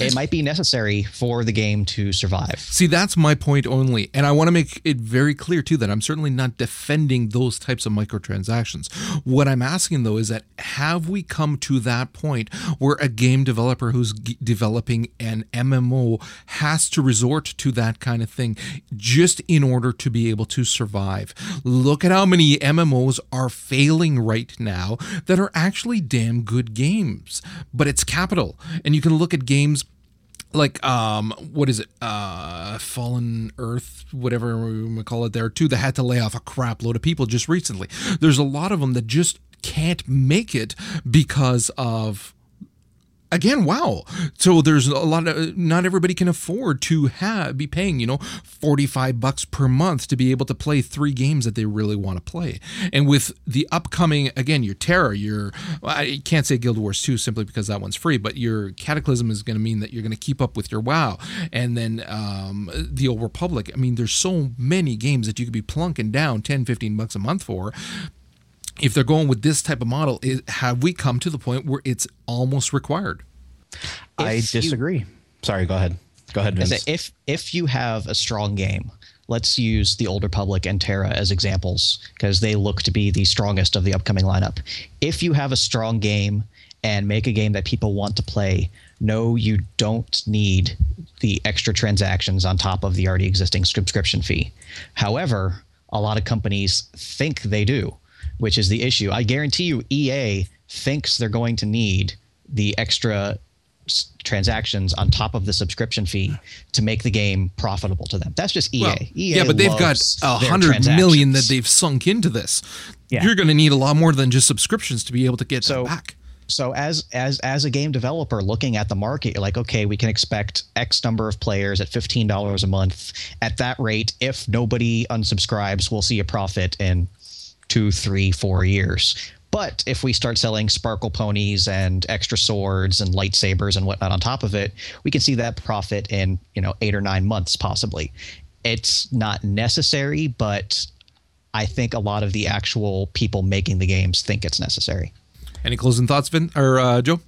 it might be necessary for the game to survive. See, that's my point only. And I want to make it very clear, too, that I'm certainly not defending those types of microtransactions. What I'm asking, though, is that have we come to that point where a game developer who's g- developing an M M O has to resort to that kind of thing just in order to be able to survive? Look at how many M M Os are failing right now that are actually damn good games. But it's capital. And you can look at games like um what is it uh Fallen Earth, whatever we want to call it there too, that had to lay off a crap load of people just recently. There's a lot of them that just can't make it because of again, wow. So there's a lot of, not everybody can afford to have, be paying, you know, forty-five bucks per month to be able to play three games that they really want to play. And with the upcoming, again, your Terra, your, I can't say Guild Wars two simply because that one's free, but your Cataclysm is going to mean that you're going to keep up with your WoW. And then um, the Old Republic. I mean, there's so many games that you could be plunking down ten, fifteen bucks a month for. If they're going with this type of model, it, have we come to the point where it's almost required? I if disagree. You, Sorry, go ahead. Go ahead, Vince. If, if you have a strong game, let's use the Old Republic and Terra as examples because they look to be the strongest of the upcoming lineup. If you have a strong game and make a game that people want to play, no, you don't need the extra transactions on top of the already existing subscription fee. However, a lot of companies think they do, which is the issue. I guarantee you E A thinks they're going to need the extra s- transactions on top of the subscription fee to make the game profitable to them. That's just E A. Well, E A yeah, but they've got one hundred million that they've sunk into this. Yeah. You're going to need a lot more than just subscriptions to be able to get so, that back. So as as as a game developer looking at the market, you're like, okay, we can expect X number of players at fifteen dollars a month. At that rate, if nobody unsubscribes, we'll see a profit in two, three, four years. But if we start selling sparkle ponies and extra swords and lightsabers and whatnot on top of it, we can see that profit in, you know, eight or nine months possibly. It's not necessary, but I think a lot of the actual people making the games think it's necessary. Any closing thoughts, Vin or uh, Joe?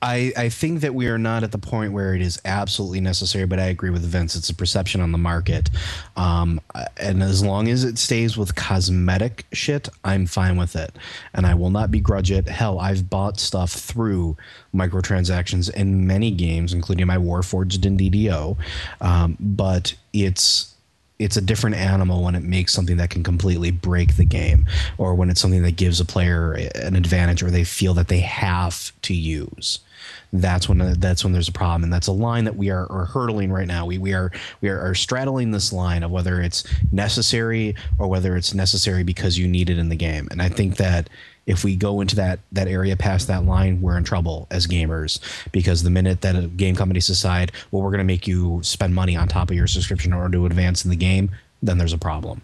I, I think that we are not at the point where it is absolutely necessary, but I agree with Vince. It's a perception on the market. Um, and as long as it stays with cosmetic shit, I'm fine with it. And I will not begrudge it. Hell, I've bought stuff through microtransactions in many games, including my Warforged and D D O. Um, but it's... it's a different animal when it makes something that can completely break the game, or when it's something that gives a player an advantage or they feel that they have to use. That's when that's when there's a problem, and that's a line that we are, are hurdling right now. We we are we are, are straddling this line of whether it's necessary or whether it's necessary because you need it in the game. And I think that if we go into that that area past that line, we're in trouble as gamers, because the minute that a game company decide, well, we're going to make you spend money on top of your subscription in order to advance in the game, then there's a problem.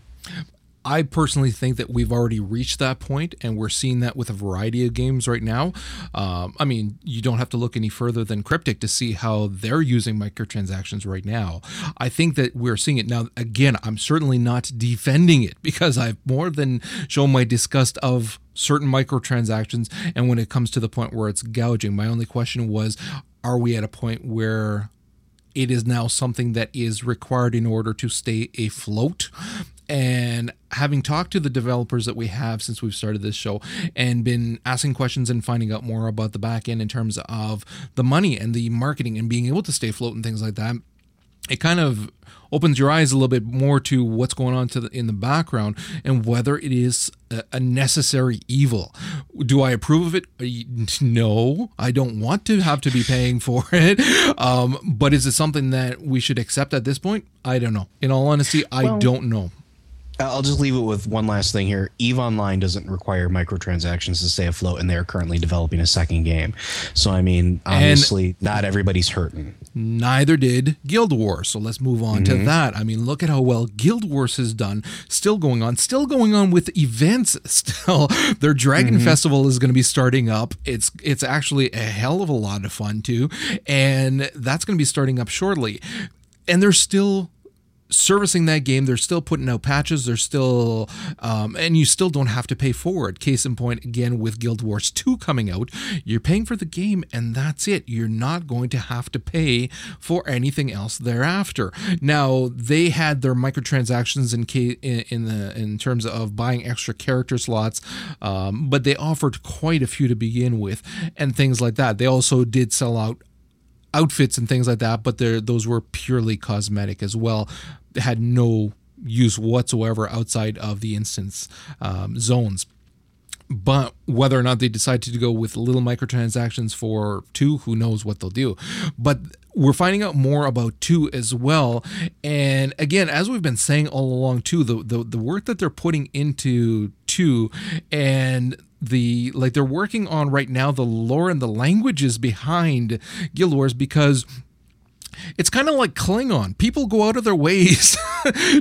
I personally think that we've already reached that point, and we're seeing that with a variety of games right now. Um, I mean, you don't have to look any further than Cryptic to see how they're using microtransactions right now. I think that we're seeing it now. Again, I'm certainly not defending it, because I've more than shown my disgust of certain microtransactions, and when it comes to the point where it's gouging. My only question was, are we at a point where it is now something that is required in order to stay afloat? And having talked to the developers that we have since we've started this show and been asking questions and finding out more about the back end in terms of the money and the marketing and being able to stay afloat and things like that, it kind of opens your eyes a little bit more to what's going on to the, in the background and whether it is a necessary evil. Do I approve of it? No, I don't want to have to be paying for it. Um, but is it something that we should accept at this point? I don't know. In all honesty, I well, don't know. I'll just leave it with one last thing here. Eve Online doesn't require microtransactions to stay afloat, and they're currently developing a second game. So, I mean, obviously, and not everybody's hurting. Neither did Guild Wars. So let's move on mm-hmm. to that. I mean, look at how well Guild Wars has done. Still going on. Still going on with events. Still, their Dragon mm-hmm. Festival is going to be starting up. It's it's actually a hell of a lot of fun, too. And that's going to be starting up shortly. And they're still servicing that game. They're still putting out patches. They're still, um, and you still don't have to pay for it. Case in point, again, with Guild Wars two coming out, you're paying for the game and that's it. You're not going to have to pay for anything else thereafter. Now, they had their microtransactions in case, in, in the in terms of buying extra character slots, um, but they offered quite a few to begin with and things like that. They also did sell out outfits and things like that, but those were purely cosmetic as well. Had no use whatsoever outside of the instance um, zones. But whether or not they decide to go with little microtransactions for two, who knows what they'll do. But we're finding out more about two as well. And again, as we've been saying all along, too, the, the, the work that they're putting into two and the like they're working on right now the lore and the languages behind Guild Wars, because it's kind of like Klingon. People go out of their ways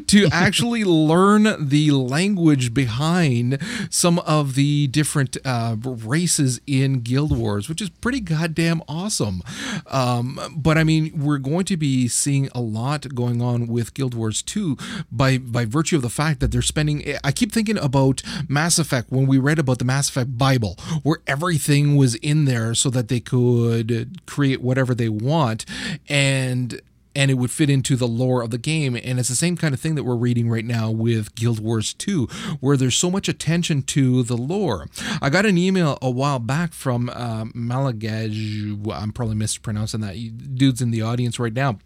to actually learn the language behind some of the different uh, races in Guild Wars, which is pretty goddamn awesome. Um, but I mean, we're going to be seeing a lot going on with Guild Wars two by, by virtue of the fact that they're spending... I keep thinking about Mass Effect when we read about the Mass Effect Bible, where everything was in there so that they could create whatever they want. And And, and it would fit into the lore of the game. And it's the same kind of thing that we're reading right now with Guild Wars two, where there's so much attention to the lore. I got an email a while back from uh, Malagaj. I'm probably mispronouncing that. Dude's in the audience right now.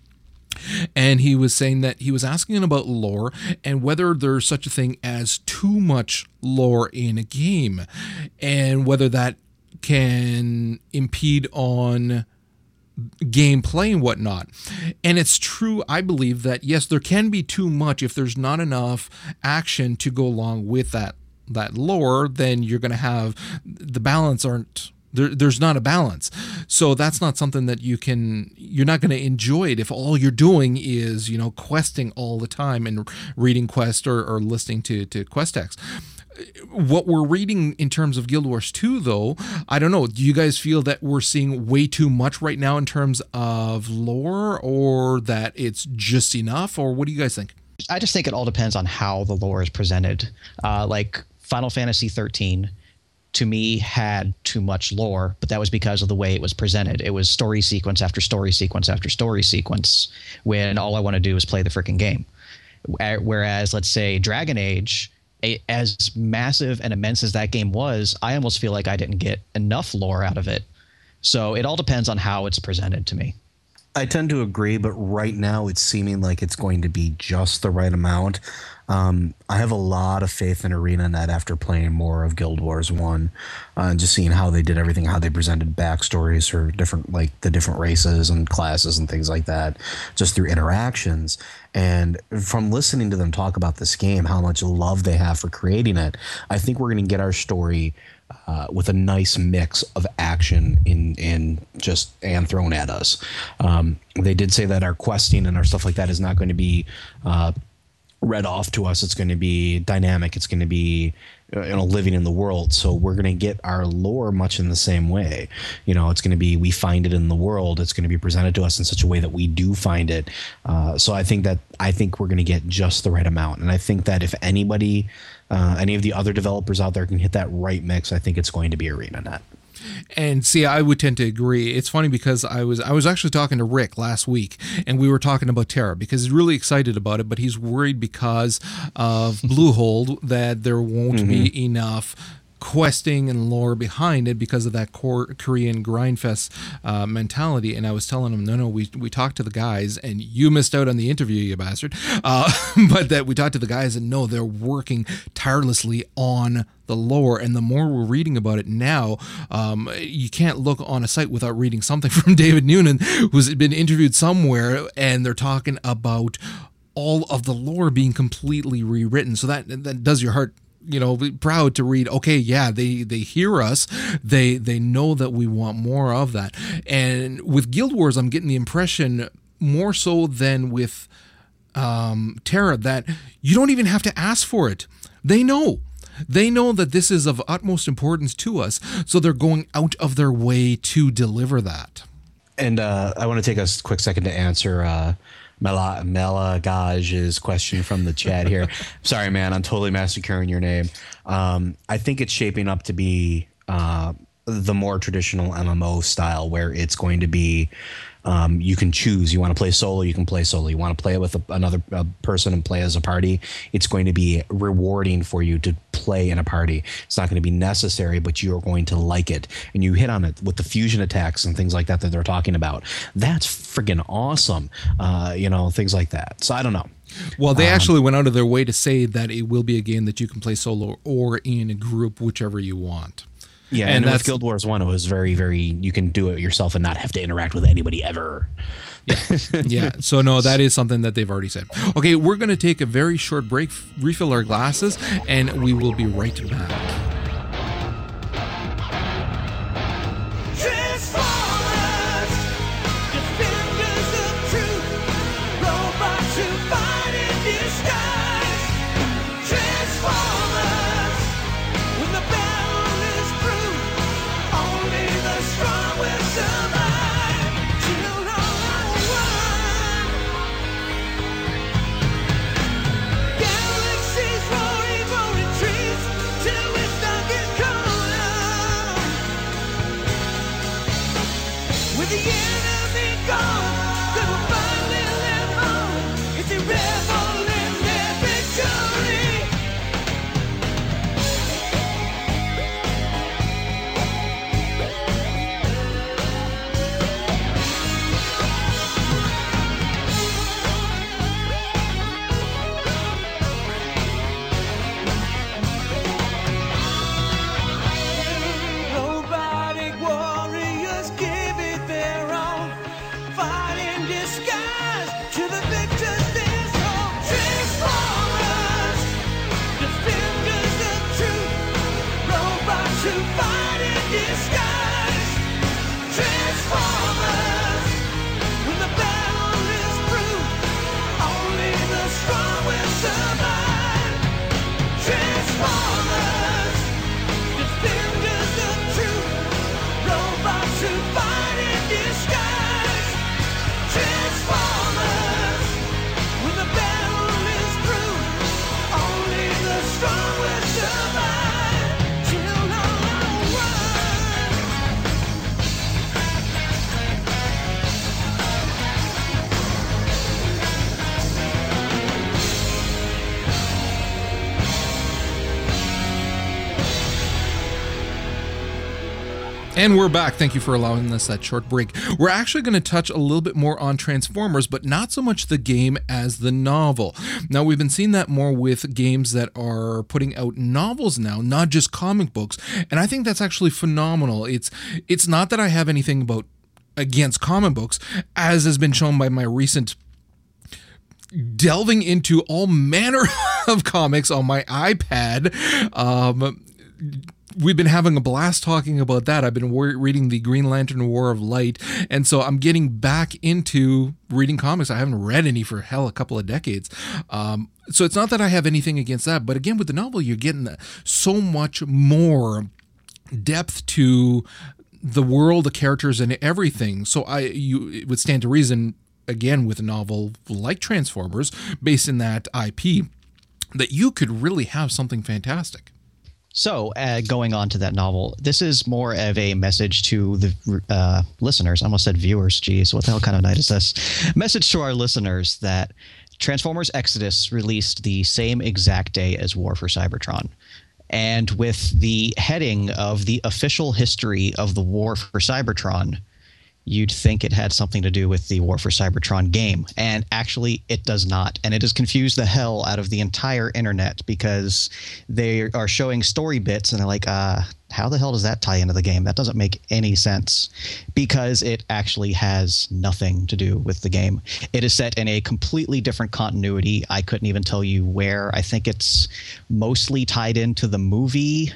And he was saying that he was asking about lore and whether there's such a thing as too much lore in a game and whether that can impede on gameplay and whatnot. And it's true, I believe, that yes, there can be too much. If there's not enough action to go along with that that lore, then you're going to have the balance aren't there, there's not a balance. So that's not something that you can, you're not going to enjoy it if all you're doing is, you know, questing all the time and reading quest or, or listening to to quest text. What we're reading in terms of Guild Wars two, though, I don't know. Do you guys feel that we're seeing way too much right now in terms of lore, or that it's just enough, or what do you guys think? I just think it all depends on how the lore is presented. Uh, like Final Fantasy thirteen, to me, had too much lore, but that was because of the way it was presented. It was story sequence after story sequence after story sequence, when all I want to do is play the freaking game. Whereas, let's say, Dragon Age... as massive and immense as that game was, I almost feel like I didn't get enough lore out of it. So it all depends on how it's presented to me. I tend to agree, but right now it's seeming like it's going to be just the right amount. Um, I have a lot of faith in ArenaNet after playing more of Guild Wars one, uh, and just seeing how they did everything, how they presented backstories for different, like the different races and classes and things like that, just through interactions. And from listening to them talk about this game, how much love they have for creating it, I think we're going to get our story Uh, with a nice mix of action in, in just and thrown at us. Um, they did say that our questing and our stuff like that is not going to be uh, read off to us. It's going to be dynamic. It's going to be, you know, living in the world. So we're going to get our lore much in the same way. You know, it's going to be, we find it in the world. It's going to be presented to us in such a way that we do find it. Uh, so I think that I think we're going to get just the right amount. And I think that if anybody Uh, any of the other developers out there can hit that right mix, I think it's going to be ArenaNet. And see, I would tend to agree. It's funny because I was I was actually talking to Rick last week, and we were talking about Terra because he's really excited about it, but he's worried because of Bluehold that there won't mm-hmm. be enough questing and lore behind it because of that core Korean grindfest uh, mentality. And I was telling him, no, no, we we talked to the guys, and you missed out on the interview, you bastard. Uh, but that we talked to the guys, and no, they're working tirelessly on the lore, and the more we're reading about it now, um, you can't look on a site without reading something from David Noonan, who's been interviewed somewhere, and they're talking about all of the lore being completely rewritten. So that that does your heart, you know, proud to read, okay, yeah, they, they hear us. They, they know that we want more of that. And with Guild Wars, I'm getting the impression more so than with um, Terra that you don't even have to ask for it. They know. They know that this is of utmost importance to us, so they're going out of their way to deliver that. And uh, I want to take a quick second to answer uh Mela Melagaj's question from the chat here. Sorry, man, I'm totally massacring your name. Um, I think it's shaping up to be uh, the more traditional M M O style, where it's going to be um, you can choose. You want to play solo, you can play solo. You want to play with a, another a person and play as a party. It's going to be rewarding for you to play in a party. It's not going to be necessary, but you're going to like it. And you hit on it with the fusion attacks and things like that that they're talking about. That's freaking awesome. Uh, you know, things like that. So I don't know. Well, they um, actually went out of their way to say that it will be a game that you can play solo or in a group, whichever you want. Yeah, and, and with Guild Wars one, it was very, very, you can do it yourself and not have to interact with anybody ever. Yeah, yeah. So no, that is something that they've already said. Okay, we're going to take a very short break, refill our glasses, and we will be right back. And we're back. Thank you for allowing us that short break. We're actually going to touch a little bit more on Transformers, but not so much the game as the novel. Now, we've been seeing that more with games that are putting out novels now, not just comic books. And I think that's actually phenomenal. It's it's not that I have anything about against comic books, as has been shown by my recent delving into all manner of comics on my iPad. Um... We've been having a blast talking about that. I've been wor- reading the Green Lantern War of Light, and so I'm getting back into reading comics. I haven't read any for, hell, a couple of decades. Um, so it's not that I have anything against that, but again, with the novel, you're getting so much more depth to the world, the characters, and everything. So I, you, it would stand to reason, again, with a novel like Transformers, based in that I P, that you could really have something fantastic. So uh, going on to that novel, this is more of a message to the uh, listeners. I almost said viewers. Geez, what the hell kind of night is this? Message to our listeners that Transformers Exodus released the same exact day as War for Cybertron. And with the heading of the official history of the War for Cybertron, you'd think it had something to do with the War for Cybertron game. And actually, it does not. And it has confused the hell out of the entire internet because they are showing story bits and they're like, uh, how the hell does that tie into the game? That doesn't make any sense because it actually has nothing to do with the game. It is set in a completely different continuity. I couldn't even tell you where. I think it's mostly tied into the movie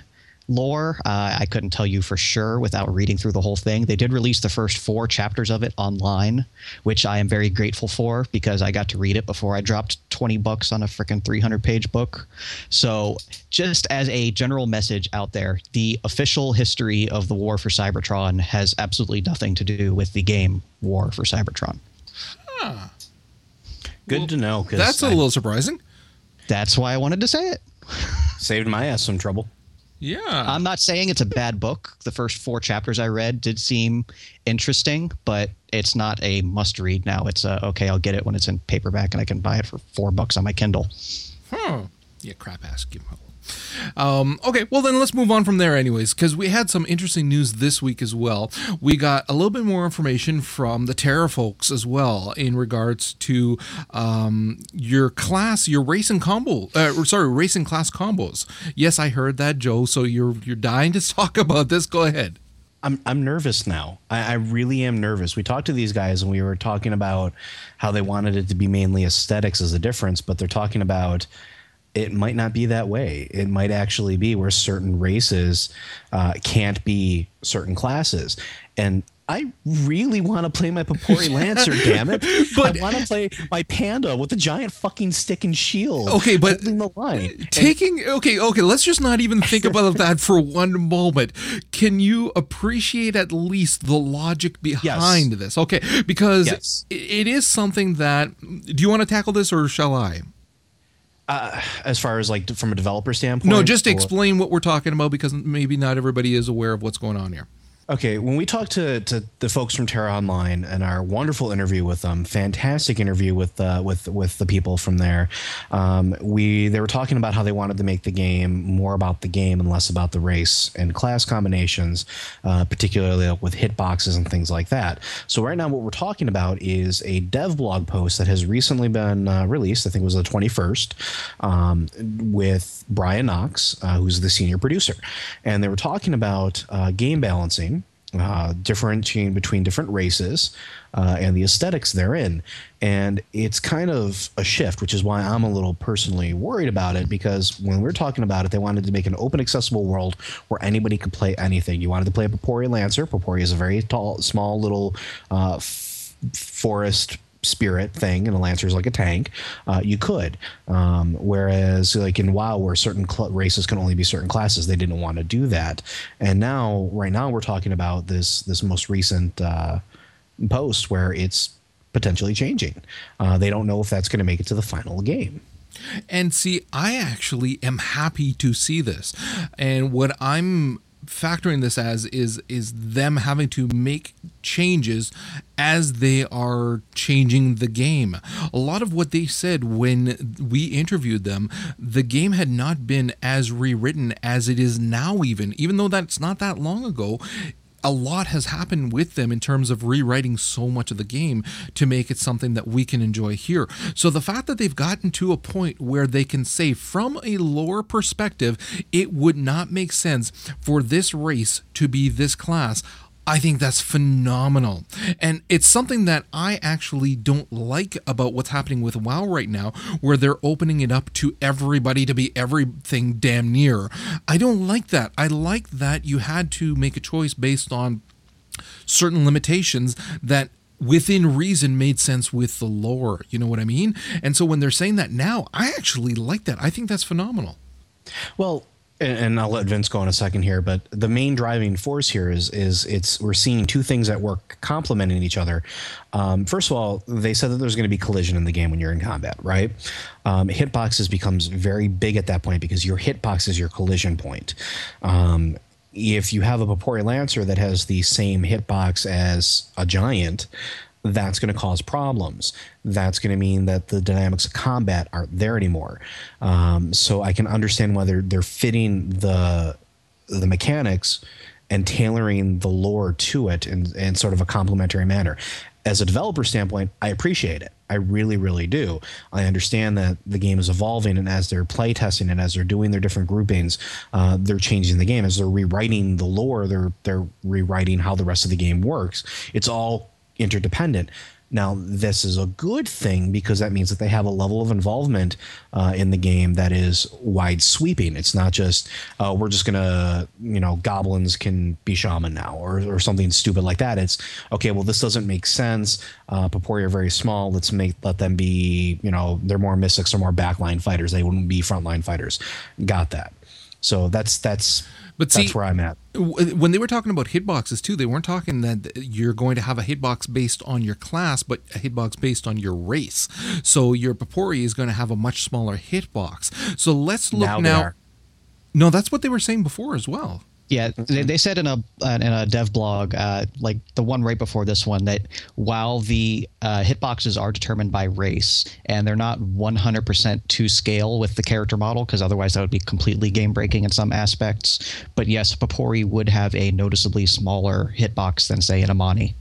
lore. Uh, I couldn't tell you for sure without reading through the whole thing. They did release the first four chapters of it online, which I am very grateful for because I got to read it before I dropped twenty bucks on a freaking three hundred page book. So just as a general message out there, the official history of the War for Cybertron has absolutely nothing to do with the game War for Cybertron. Huh. Good well, to know. That's a I, little surprising. That's why I wanted to say it. Saved my ass some trouble. Yeah, I'm not saying it's a bad book. The first four chapters I read did seem interesting, but it's not a must read now. It's a, okay, I'll get it when it's in paperback and I can buy it for four bucks on my Kindle. Hmm. Yeah, crap ass. Give him Um, okay, well then let's move on from there anyways, because we had some interesting news this week as well. We got a little bit more information from the Terra folks as well in regards to um, your class, your race and combo, uh, sorry, race and class combos. Yes, I heard that, Joe, so you're you're dying to talk about this. Go ahead. I'm I'm nervous now. I, I really am nervous. We talked to these guys and we were talking about how they wanted it to be mainly aesthetics as a difference, but they're talking about it might not be that way. It might actually be where certain races uh, can't be certain classes. And I really want to play my Popori Lancer, damn it. But I want to play my Panda with a giant fucking stick and shield. Okay, but the line. Taking okay, okay, let's just not even think about that for one moment. Can you appreciate at least the logic behind yes. this? Okay, because yes. it is something that, do you want to tackle this or shall I? Uh, as far as like from a developer standpoint? No, just explain what we're talking about because maybe not everybody is aware of what's going on here. Okay, when we talked to, to the folks from Terra Online and our wonderful interview with them, fantastic interview with uh, with with the people from there, um, we they were talking about how they wanted to make the game more about the game and less about the race and class combinations, uh, particularly with hitboxes and things like that. So right now what we're talking about is a dev blog post that has recently been uh, released, I think it was the twenty-first, um, with Brian Knox, uh, who's the senior producer. And they were talking about uh, game balancing, Uh, differentiating between different races uh, and the aesthetics therein. And it's kind of a shift, which is why I'm a little personally worried about it, because when we were talking about it, they wanted to make an open, accessible world where anybody could play anything. You wanted to play a Popori Lancer. Popori is a very tall, small little uh, f- forest spirit thing, and a lancer is like a tank. Uh, you could, um, whereas like in WoW, where certain cl- races can only be certain classes, they didn't want to do that. And now, right now, we're talking about this this most recent uh, post where it's potentially changing. Uh, they don't know if that's going to make it to the final game. And see, I actually am happy to see this, and what I'm factoring this as is is them having to make changes as they are changing the game. A lot of what they said when we interviewed them, the game had not been as rewritten as it is now, even even though that's not that long ago. a lot has happened with them in terms of rewriting so much of the game to make it something that we can enjoy here. So the fact that they've gotten to a point where they can say from a lore perspective, it would not make sense for this race to be this class, I think that's phenomenal. And it's something that I actually don't like about what's happening with WoW right now, where they're opening it up to everybody to be everything damn near. I don't like that. I like that you had to make a choice based on certain limitations that within reason made sense with the lore. You know what I mean? And so when they're saying that now, I actually like that. I think that's phenomenal. Well, and I'll let Vince go in a second here, but the main driving force here is is it's we're seeing two things at work complementing each other. Um, first of all, they said that there's going to be collision in the game when you're in combat, right? Um, hitboxes becomes very big at that point because your hitbox is your collision point. Um, if you have a Purpori Lancer that has the same hitbox as a giant, that's going to cause problems. That's going to mean that the dynamics of combat aren't there anymore. Um, so I can understand why they're, they're fitting the the mechanics and tailoring the lore to it in, in sort of a complementary manner. As a developer standpoint, I appreciate it. I really, really do. I understand that the game is evolving, and as they're playtesting and as they're doing their different groupings, uh, they're changing the game. As they're rewriting the lore, they're they're rewriting how the rest of the game works. It's all interdependent. Now, this is a good thing because that means that they have a level of involvement uh, in the game that is wide sweeping. It's not just uh, we're just going to, you know, goblins can be shaman now or, or something stupid like that. It's OK, well, this doesn't make sense. Uh, Purpori are very small. Let's make let them be, you know, they're more mystics or more backline fighters. They wouldn't be frontline fighters. Got that. So that's that's. But see, that's where I'm at. When they were talking about hitboxes too, they weren't talking that you're going to have a hitbox based on your class, but a hitbox based on your race. So your Purpori is going to have a much smaller hitbox. So let's look now. now. No, that's what they were saying before as well. Yeah, they, they said in a in a dev blog, uh, like the one right before this one, that while the uh, hitboxes are determined by race and they're not one hundred percent to scale with the character model, because otherwise that would be completely game breaking in some aspects. But yes, Purpori would have a noticeably smaller hitbox than, say, an Amani.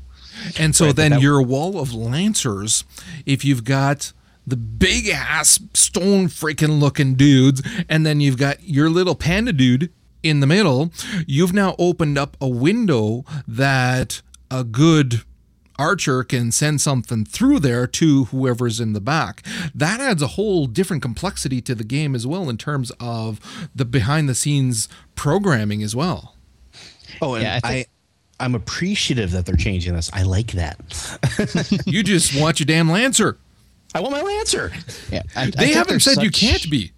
And so right, then that, your wall of Lancers, if you've got the big ass stone freaking looking dudes, and then you've got your little panda dude in the middle, you've now opened up a window that a good archer can send something through there to whoever's in the back. That adds a whole different complexity to the game as well in terms of the behind the scenes programming as well. Oh, and yeah, I think- I- I'm appreciative that they're changing this. I like that. You just want your damn Lancer. I want my Lancer. Yeah, I, I they haven't said such... you can't be.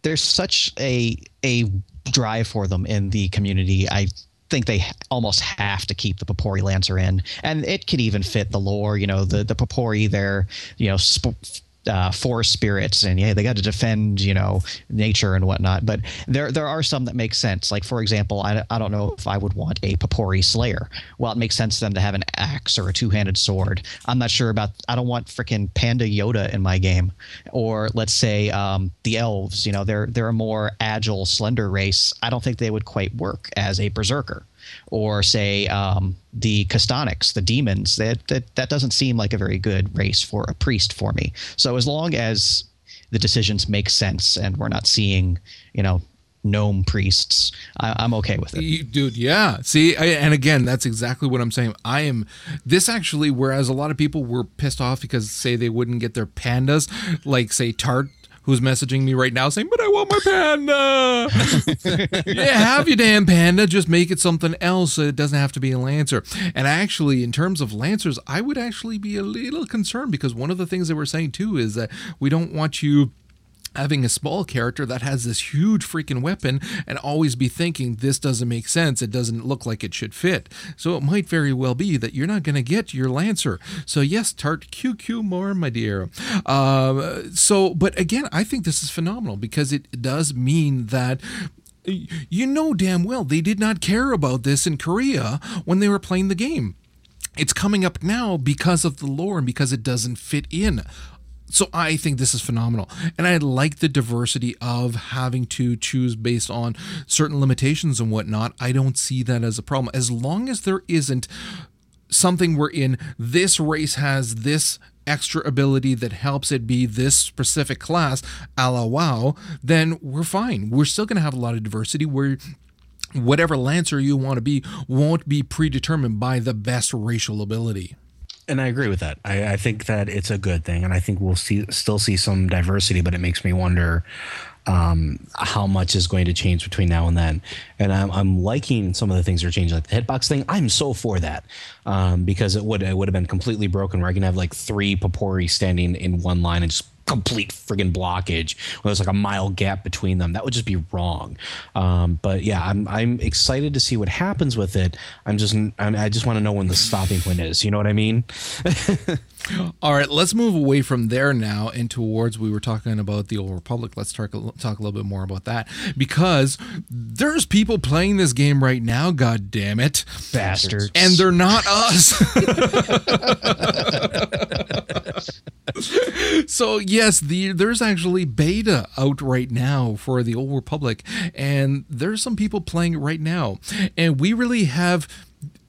There's such a a drive for them in the community. I think they almost have to keep the Purpori Lancer in, and it could even fit the lore. You know, the the Purpori, they're, you know, sp- uh, forest spirits, and yeah, they got to defend, you know, nature and whatnot. But there there are some that make sense. Like, for example, I, I don't know if I would want a Purpori Slayer. Well, it makes sense for them to have an axe or a two handed sword. I'm not sure about. I don't want freaking Panda Yoda in my game. Or let's say um, the elves. You know, they're they're a more agile, slender race. I don't think they would quite work as a berserker. Or say um, the Castonics, the demons. That, that that doesn't seem like a very good race for a priest for me. So as long as the decisions make sense and we're not seeing, you know, gnome priests, I, I'm okay with it. Dude, yeah. See, I, and again, that's exactly what I'm saying. I am this actually. Whereas a lot of people were pissed off because say they wouldn't get their pandas, like say Tart, who's messaging me right now saying, but I want my panda. Yeah, have your damn panda. Just make it something else. It doesn't have to be a Lancer. And actually, in terms of Lancers, I would actually be a little concerned because one of the things that we're saying, too, is that we don't want you having a small character that has this huge freaking weapon and always be thinking this doesn't make sense. It doesn't look like it should fit. So it might very well be that you're not going to get your Lancer. So yes, Tart, Q Q more, my dear. Uh, so, but again, I think this is phenomenal because it does mean that you know damn well they did not care about this in Korea when they were playing the game. It's coming up now because of the lore and because it doesn't fit in. So I think this is phenomenal. And I like the diversity of having to choose based on certain limitations and whatnot. I don't see that as a problem. As long as there isn't something where in this race has this extra ability that helps it be this specific class, a la WoW, then we're fine. We're still going to have a lot of diversity where whatever Lancer you want to be won't be predetermined by the best racial ability. And I agree with that. I, I think that it's a good thing, and I think we'll see still see some diversity, but it makes me wonder um, how much is going to change between now and then. And I'm, I'm liking some of the things that are changing, like the hitbox thing. I'm so for that um, because it would it would have been completely broken where I can have like three Papori standing in one line and just complete friggin' blockage where there's like a mile gap between them. That would just be wrong. Um, but yeah, I'm I'm excited to see what happens with it. I'm just I'm, I just want to know when the stopping point is. You know what I mean? All right, let's move away from there now and towards we were talking about the Old Republic. Let's talk talk a little bit more about that because there's people playing this game right now. God damn it, bastards! And they're not us. So yes, the, there's actually beta out right now for the Old Republic, and there's some people playing right now, and we really have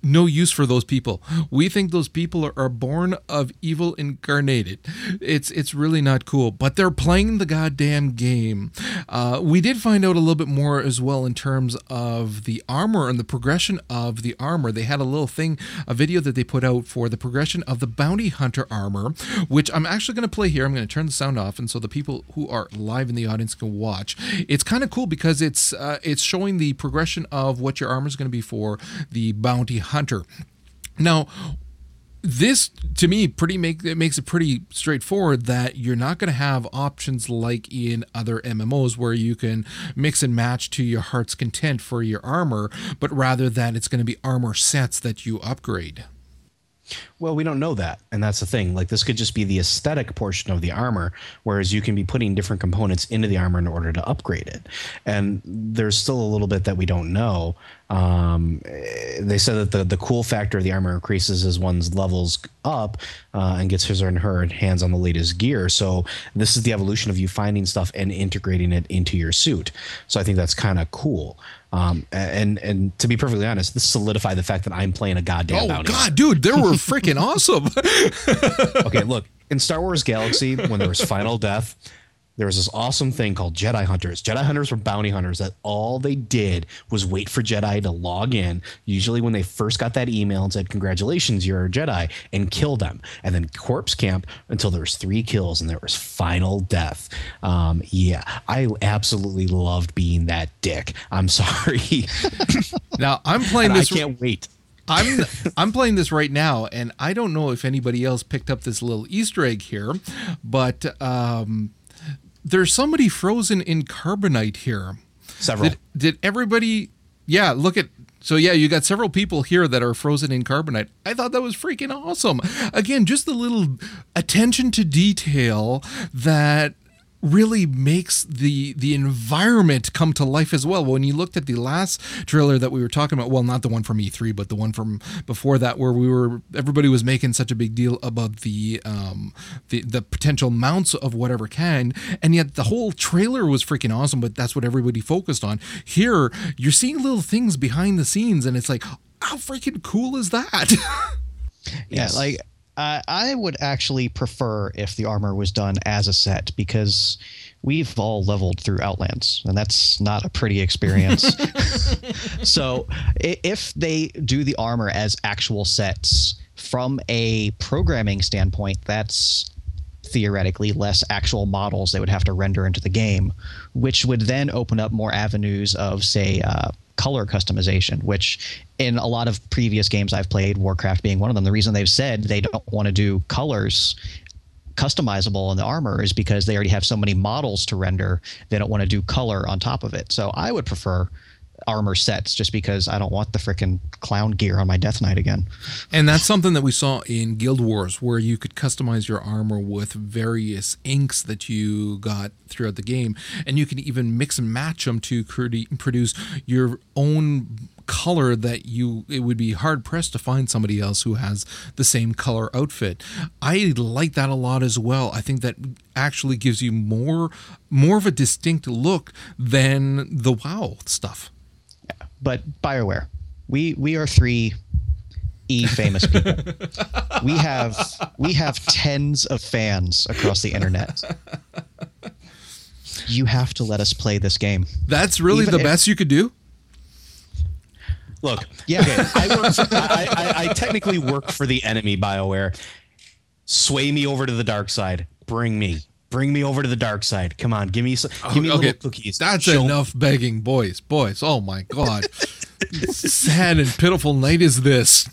no use for those people. We think those people are, are born of evil incarnated. It's it's really not cool, but they're playing the goddamn game. Uh, we did find out a little bit more as well in terms of the armor and the progression of the armor. They had a little thing, a video that they put out for the progression of the bounty hunter armor, which I'm actually going to play here. I'm going to turn the sound off, and so the people who are live in the audience can watch. It's kind of cool because it's uh, it's showing the progression of what your armor is going to be for the bounty hunter. Hunter. Now, this to me pretty make it makes it pretty straightforward that you're not going to have options like in other M M Os where you can mix and match to your heart's content for your armor, but rather that it's going to be armor sets that you upgrade. Well, we don't know that, and that's the thing. Like, this could just be the aesthetic portion of the armor, whereas you can be putting different components into the armor in order to upgrade it. And there's still a little bit that we don't know. Um, they said that the, the cool factor of the armor increases as one's levels up uh, and gets his or her hands on the latest gear. So this is the evolution of you finding stuff and integrating it into your suit. So I think that's kind of cool. Um, and and to be perfectly honest, this solidified the fact that I'm playing a goddamn bounty. Oh, God, dude, they were freaking awesome. Okay, look, in Star Wars Galaxy, when there was Final Death, there was this awesome thing called Jedi Hunters. Jedi Hunters were bounty hunters that all they did was wait for Jedi to log in, usually when they first got that email and said, congratulations, you're a Jedi, and kill them. And then corpse camp until there was three kills and there was Final Death. Um, yeah, I absolutely loved being that dick. I'm sorry. Now, I'm playing this. I can't wait. I'm I'm playing this right now, and I don't know if anybody else picked up this little Easter egg here, but... Um, there's somebody frozen in carbonite here. Several. Did, did everybody? Yeah, look at. So, yeah, you got several people here that are frozen in carbonite. I thought that was freaking awesome. Again, just the little attention to detail that really makes the the environment come to life as well. When you looked at the last trailer that we were talking about, well, not the one from E three, but the one from before that, where we were everybody was making such a big deal about the um the the potential mounts of whatever kind, and yet the whole trailer was freaking awesome. But that's what everybody focused on. Here, you're seeing little things behind the scenes, and it's like, how freaking cool is that? Yeah, like. Uh, I would actually prefer if the armor was done as a set, because we've all leveled through Outlands, and that's not a pretty experience. So if they do the armor as actual sets, from a programming standpoint, that's theoretically less actual models they would have to render into the game, which would then open up more avenues of, say, uh, color customization, which in a lot of previous games I've played, Warcraft being one of them, the reason they've said they don't want to do colors customizable in the armor is because they already have so many models to render. They don't want to do color on top of it. So I would prefer armor sets, just because I don't want the freaking clown gear on my Death Knight again. And that's something that we saw in Guild Wars, where you could customize your armor with various inks that you got throughout the game, and you can even mix and match them to produce your own color that you it would be hard pressed to find somebody else who has the same color outfit. I like that a lot as well. I think that actually gives you more more of a distinct look than the WoW stuff. Yeah, but BioWare, we we are three E famous people. we have we have tens of fans across the internet. You have to let us play this game. That's really Even the if- best you could do. Look, yeah, okay. I, work for, I, I, I technically work for the enemy, BioWare. Sway me over to the dark side. Bring me, bring me over to the dark side. Come on, give me some, give me okay. little cookies. That's Show enough me. begging, boys, boys. Oh my God, sad and pitiful night is this.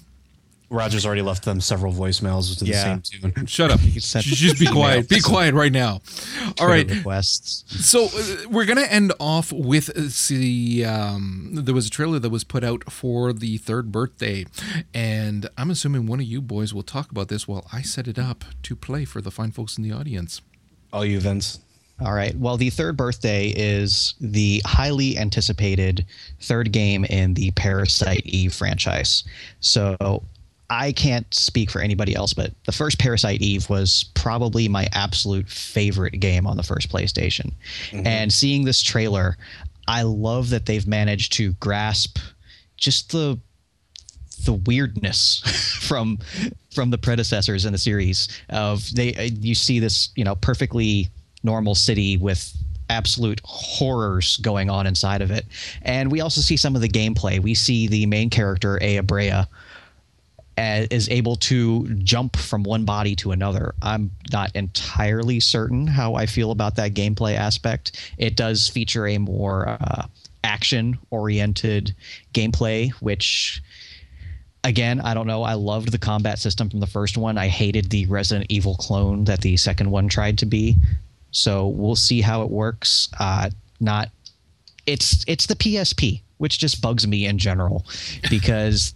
Roger's already left them several voicemails to the yeah. same tune. Shut up. Just be quiet. Be quiet right now. All right. Requests. So uh, we're going to end off with the, um, there was a trailer that was put out for the third birthday. And I'm assuming one of you boys will talk about this while I set it up to play for the fine folks in the audience. All you, Vince. All right. Well, the third birthday is the highly anticipated third game in the Parasite Eve franchise. So I can't speak for anybody else, but the first Parasite Eve was probably my absolute favorite game on the first PlayStation. Mm-hmm. And seeing this trailer, I love that they've managed to grasp just the the weirdness from from the predecessors in the series. Of they, you see this, you know, perfectly normal city with absolute horrors going on inside of it, and we also see some of the gameplay. We see the main character Ea Brea is able to jump from one body to another. I'm not entirely certain how I feel about that gameplay aspect. It does feature a more uh, action-oriented gameplay, which, again, I don't know. I loved the combat system from the first one. I hated the Resident Evil clone that the second one tried to be. So we'll see how it works. Uh, not, it's it's the P S P, which just bugs me in general because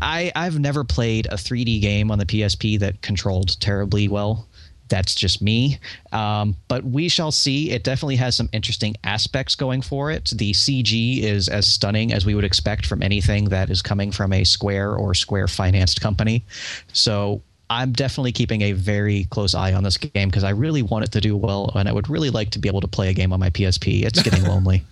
I, I've never played a three D game on the P S P that controlled terribly well. That's just me. Um, but we shall see. It definitely has some interesting aspects going for it. The C G is as stunning as we would expect from anything that is coming from a Square or Square-financed company. So I'm definitely keeping a very close eye on this game because I really want it to do well, and I would really like to be able to play a game on my P S P. It's getting lonely.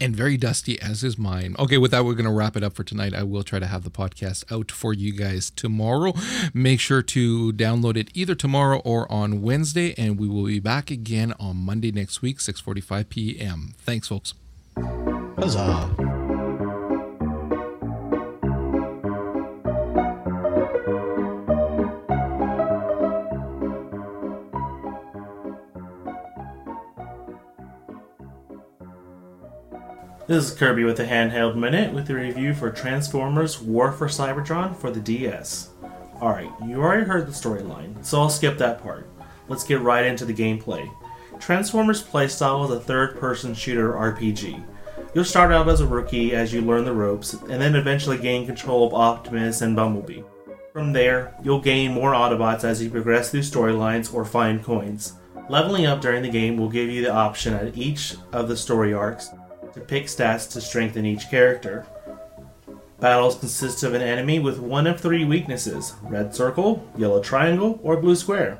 And very dusty, as is mine. Okay, with that, we're going to wrap it up for tonight. I will try to have the podcast out for you guys tomorrow. Make sure to download it either tomorrow or on Wednesday, and we will be back again on Monday next week, six forty-five p.m. Thanks, folks. Huzzah. This is Kirby with the Handheld Minute with a review for Transformers War for Cybertron for the D S. Alright, you already heard the storyline, so I'll skip that part. Let's get right into the gameplay. Transformers playstyle is a third-person shooter R P G. You'll start out as a rookie as you learn the ropes, and then eventually gain control of Optimus and Bumblebee. From there, you'll gain more Autobots as you progress through storylines or find coins. Leveling up during the game will give you the option at each of the story arcs to pick stats to strengthen each character. Battles consist of an enemy with one of three weaknesses: red circle, yellow triangle, or blue square.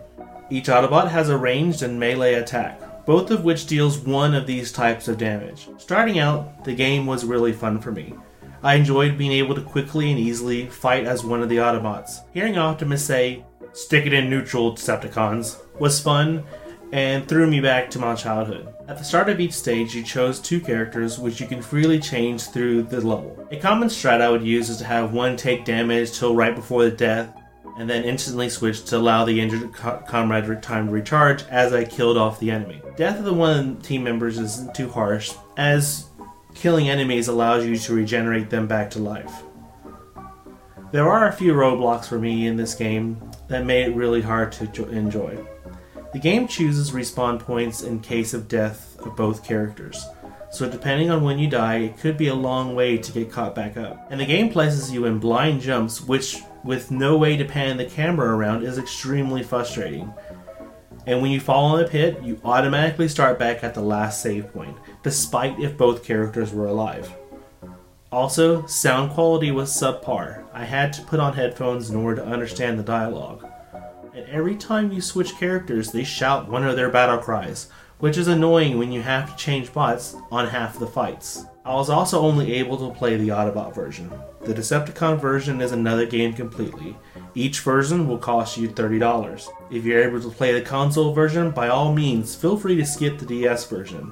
Each Autobot has a ranged and melee attack, both of which deals one of these types of damage. Starting out, the game was really fun for me. I enjoyed being able to quickly and easily fight as one of the Autobots. Hearing Optimus say, "Stick it in neutral, Decepticons," was fun and threw me back to my childhood. At the start of each stage, you chose two characters, which you can freely change through the level. A common strat I would use is to have one take damage till right before the death, and then instantly switch to allow the injured co- comrade time to recharge as I killed off the enemy. Death of the one team members isn't too harsh, as killing enemies allows you to regenerate them back to life. There are a few roadblocks for me in this game that made it really hard to jo- enjoy. The game chooses respawn points in case of death of both characters, so depending on when you die, it could be a long way to get caught back up. And the game places you in blind jumps, which, with no way to pan the camera around, is extremely frustrating. And when you fall in a pit, you automatically start back at the last save point, despite if both characters were alive. Also, sound quality was subpar. I had to put on headphones in order to understand the dialogue. And every time you switch characters, they shout one of their battle cries, which is annoying when you have to change bots on half the fights. I was also only able to play the Autobot version. The Decepticon version is another game completely. Each version will cost you thirty dollars. If you're able to play the console version, by all means, feel free to skip the D S version.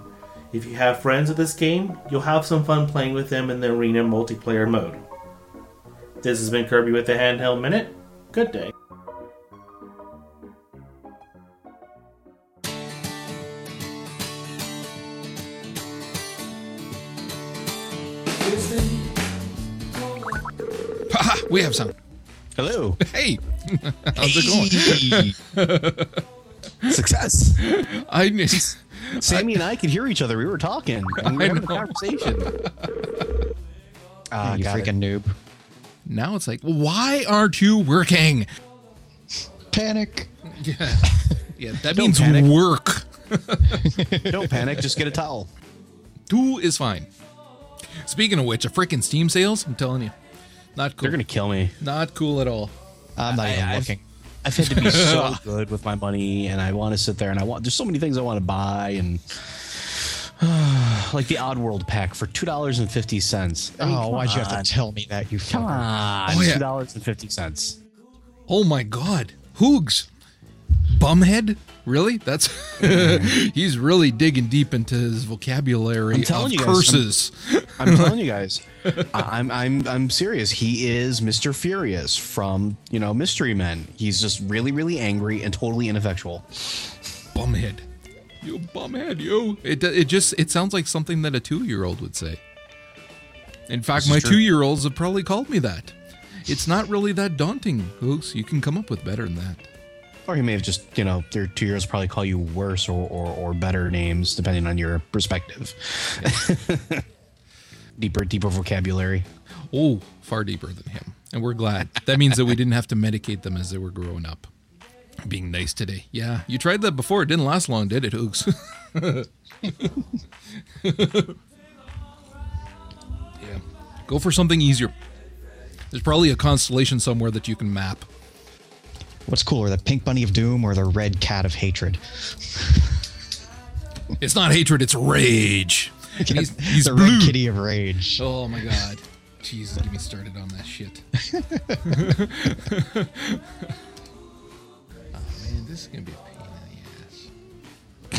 If you have friends with this game, you'll have some fun playing with them in the arena multiplayer mode. This has been Kirby with the Handheld Minute. Good day. Haha, we have some. Hello. Hey. How's hey. it going? Success. I missed. Sammy I, and I could hear each other. We were talking. We were I having know. a conversation. Ah, uh, you freaking it. noob. Now it's like, why aren't you working? Panic. Yeah. Yeah, that means panic. work. Don't panic. Just get a towel. Two is fine. Speaking of which, a freaking Steam sales, I'm telling you. Not cool. They're going to kill me. Not cool at all. I'm not I, even I've, looking. I've had to be so good with my money, and I want to sit there, and I want. There's so many things I want to buy, and uh, like the Oddworld pack for two dollars and fifty cents. I mean, oh, why'd on. you have to tell me that, you fucker? Come on. Oh, yeah. two dollars and fifty cents. Oh, my God. Hoogs. Bumhead? Really? That's he's really digging deep into his vocabulary I'm telling of you guys, curses. I'm, I'm telling you guys, I'm I'm I'm serious. He is Mister Furious from, you know, Mystery Men. He's just really, really angry and totally ineffectual. Bumhead, you bumhead, you. It it just it sounds like something that a two-year-old would say. In fact, my true. two-year-olds have probably called me that. It's not really that daunting, folks. You can come up with better than that. Or he may have just, you know, their two years probably call you worse or, or, or better names, depending on your perspective. Yeah. deeper, deeper vocabulary. Oh, far deeper than him. And we're glad. That means that we didn't have to medicate them as they were growing up. Being nice today. Yeah, you tried that before. It didn't last long, did it, Hoogs? Yeah. Go for something easier. There's probably a constellation somewhere that you can map. What's cooler, the pink bunny of doom or the red cat of hatred? It's not hatred, it's rage. Yes, he's, he's the blue. Red kitty of rage. Oh my God. Jesus, get me started on that shit. Oh man, this is going to be a pain in the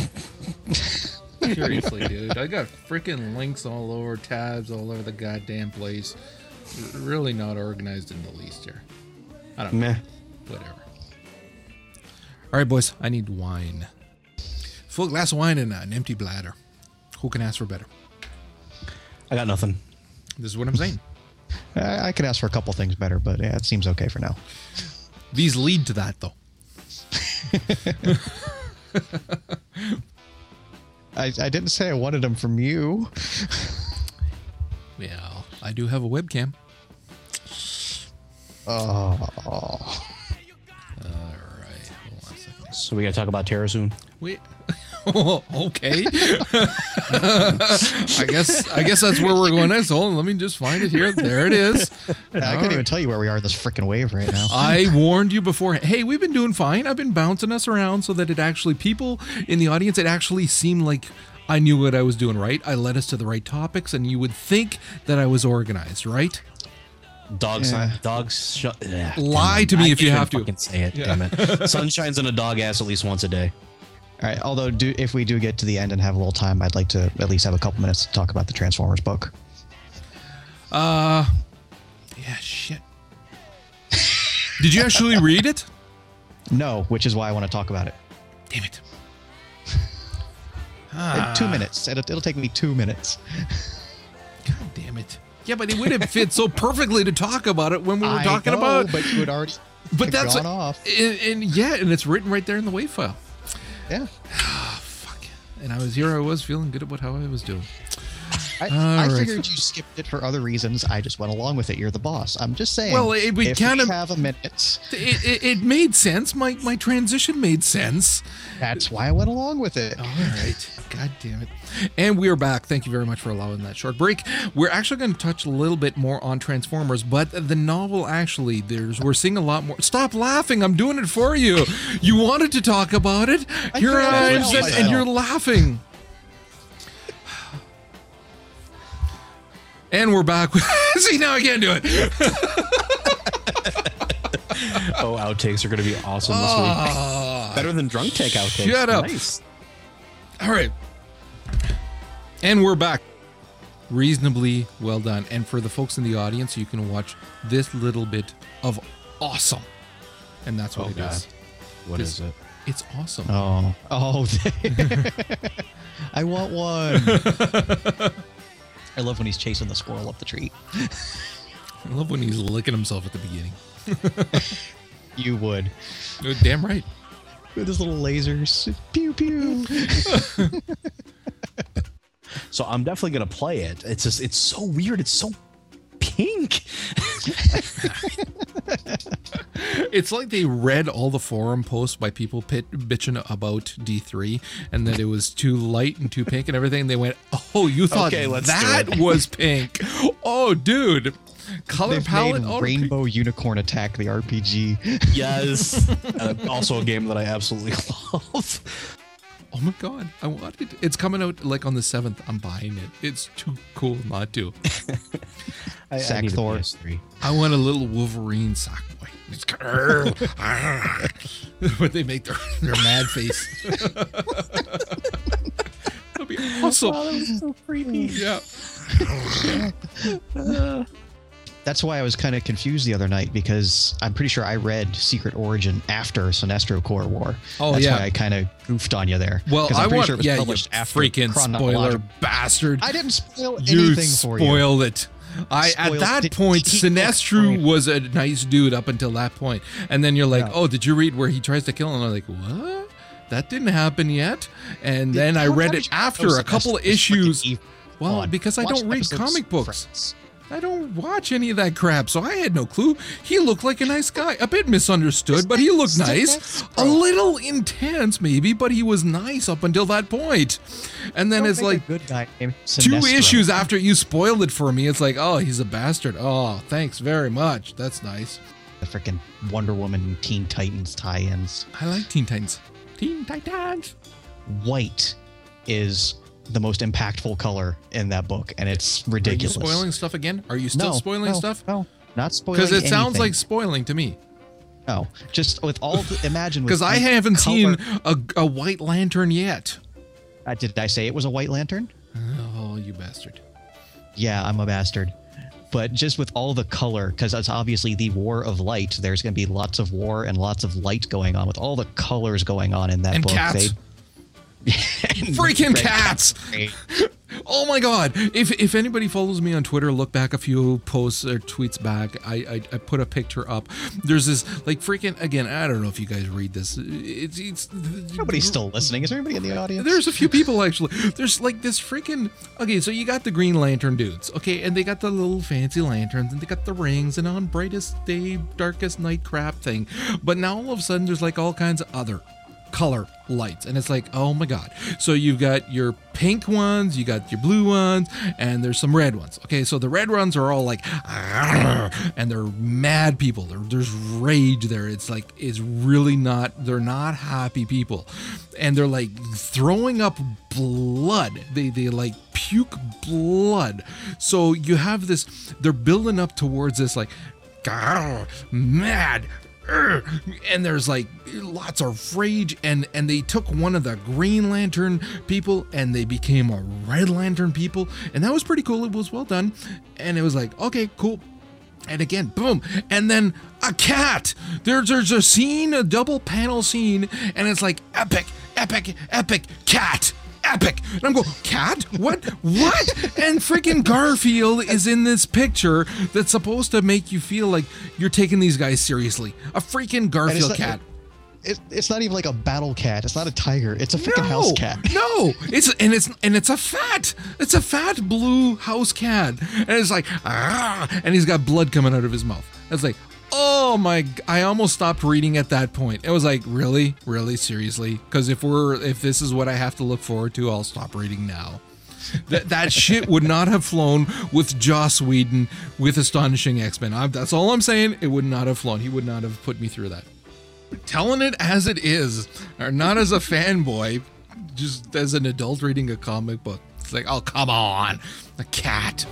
ass. Seriously, dude. I got freaking links all over, tabs all over the goddamn place. Really not organized in the least here. I don't Meh. know. Whatever. All right, boys, I need wine. Full glass of wine and an empty bladder. Who can ask for better? I got nothing. This is what I'm saying. I, I could ask for a couple things better, but yeah, it seems okay for now. These lead to that, though. I, I didn't say I wanted them from you. Well, I do have a webcam. Oh. So we got to talk about Terra soon. Wait. Oh, okay. I guess I guess that's where we're going next. Hold on. Let me just find it here. There it is. I All couldn't right. even tell you where we are in this freaking wave right now. I warned you beforehand. Hey, we've been doing fine. I've been bouncing us around so that it actually, people in the audience, it actually seemed like I knew what I was doing, right? I led us to the right topics, and you would think that I was organized, right? Dogs, yeah. dogs, sh- yeah, lie to me if you have to. I can say it. Yeah. Damn it! Sun shines on a dog ass at least once a day. All right. Although, do, if we do get to the end and have a little time, I'd like to at least have a couple minutes to talk about the Transformers book. Uh, yeah. Shit. Did you actually read it? No, which is why I want to talk about it. Damn it! Ah. Two minutes. It'll, it'll take me two minutes. God damn it. Yeah, but it would have fit so perfectly to talk about it when we were I talking know, about. But you had already. But that's gone a, off. And, and yeah, and it's written right there in the wave file. Yeah. Oh, fuck. And I was here. I was feeling good about how I was doing. I, I figured you skipped it for other reasons. I just went along with it. You're the boss. I'm just saying. Well, it, we if kind we of have a minute. It, it, it made sense. My my transition made sense. That's why I went along with it. All right. God damn it. And we are back. Thank you very much for allowing that short break. We're actually going to touch a little bit more on Transformers, but the novel actually, there's we're seeing a lot more. Stop laughing. I'm doing it for you. You wanted to talk about it. Here I am, and, and you're laughing. And we're back. See, now I can't do it. Oh, outtakes are going to be awesome this uh, week. Better than drunk take outtakes. Shut up. Nice. All right. And we're back. Reasonably well done. And for the folks in the audience, you can watch this little bit of awesome. And that's what oh, it God. is. What this, is it? It's awesome. Oh. Oh. I want one. I love when he's chasing the squirrel up the tree. I love when he's licking himself at the beginning. You would. You're damn right. With his little lasers. Pew, pew. So I'm definitely going to play it. It's just, it's so weird. It's so pink. It's like they read all the forum posts by people pit, bitching about D three and that it was too light and too pink and everything. And they went, oh, you thought okay, that was pink. Oh, dude. Color They've palette. Made Rainbow pink. Unicorn Attack, the R P G. Yes. uh, also a game that I absolutely love. Oh my God, I want it. It's coming out like on the seventh. I'm buying it. It's too cool not to. I, sack I Thor. I want a little Wolverine sack boy. But they make their, their mad face. That'd be awesome. Oh, that was so creepy. Yeah. That's why I was kind of confused the other night, because I'm pretty sure I read Secret Origin after Sinestro Corps War. Oh, That's yeah. That's why I kind of goofed on you there. Well, I'm I pretty want, sure it was yeah, published after freaking spoiler bastard. I didn't spoil you anything for you. You spoiled it. I spoiled At that point, Sinestro was a nice dude up until that point. And then you're like, yeah. oh, did you read where he tries to kill him? And I'm like, what? That didn't happen yet. And yeah, then I read it after a couple of issues. Well, because I don't read comic books. I don't watch any of that crap, so I had no clue. He looked like a nice guy. A bit misunderstood, but he looked nice. A little intense, maybe, but he was nice up until that point. And then it's like two issues after you spoiled it for me. It's like, oh, he's a bastard. Oh, thanks very much. That's nice. The freaking Wonder Woman Teen Titans tie-ins. I like Teen Titans. Teen Titans. White is the most impactful color in that book, and it's ridiculous. Are you spoiling stuff again? Are you still no, spoiling no, stuff? No, not spoiling anything. Because it sounds anything. like spoiling to me. No, just with all the, imagine. Because I haven't color. seen a, a White Lantern yet. Uh, did I say it was a White Lantern? Oh, you bastard. Yeah, I'm a bastard. But just with all the color, because it's obviously the War of Light, there's going to be lots of war and lots of light going on with all the colors going on in that and book. Cats. They, freaking cats. Oh my God. If if anybody follows me on Twitter, look back a few posts or tweets back. I, I, I put a picture up. There's this like freaking, again, I don't know if you guys read this. It's, it's Nobody's still listening. Is there anybody in the audience? There's a few people actually. There's like this freaking, okay, so you got the Green Lantern dudes, okay, and they got the little fancy lanterns and they got the rings and on brightest day, darkest night crap thing. But now all of a sudden there's like all kinds of other color lights, and it's like, oh my God. So you've got your pink ones, you got your blue ones, and there's some red ones. Okay, so the red ones are all like, and they're mad people. They're, there's rage there. It's like, it's really not, they're not happy people. And they're like throwing up blood. They, they like puke blood. So you have this, they're building up towards this like, mad, and there's like lots of rage, and and they took one of the Green Lantern people and they became a Red Lantern people, and that was pretty cool. It was well done, and it was like, okay, cool. And again, boom, and then a cat. There's there's a scene, a double panel scene, and it's like epic, epic, epic cat. Epic. And I'm going, cat? What? What? And freaking Garfield is in this picture that's supposed to make you feel like you're taking these guys seriously. A freaking Garfield cat. It, it's not even like a battle cat. It's not a tiger. It's a freaking no, house cat. No, it's and it's and it's a fat. It's a fat blue house cat, and it's like ah, and he's got blood coming out of his mouth. It's like, oh my! I almost stopped reading at that point. It was like, really, really, seriously, because if we're if this is what I have to look forward to, I'll stop reading now. that that shit would not have flown with Joss Whedon with Astonishing X-Men. I, that's all I'm saying. It would not have flown. He would not have put me through that. Telling it as it is, or not as a fanboy, just as an adult reading a comic book. It's like, oh, come on, a cat.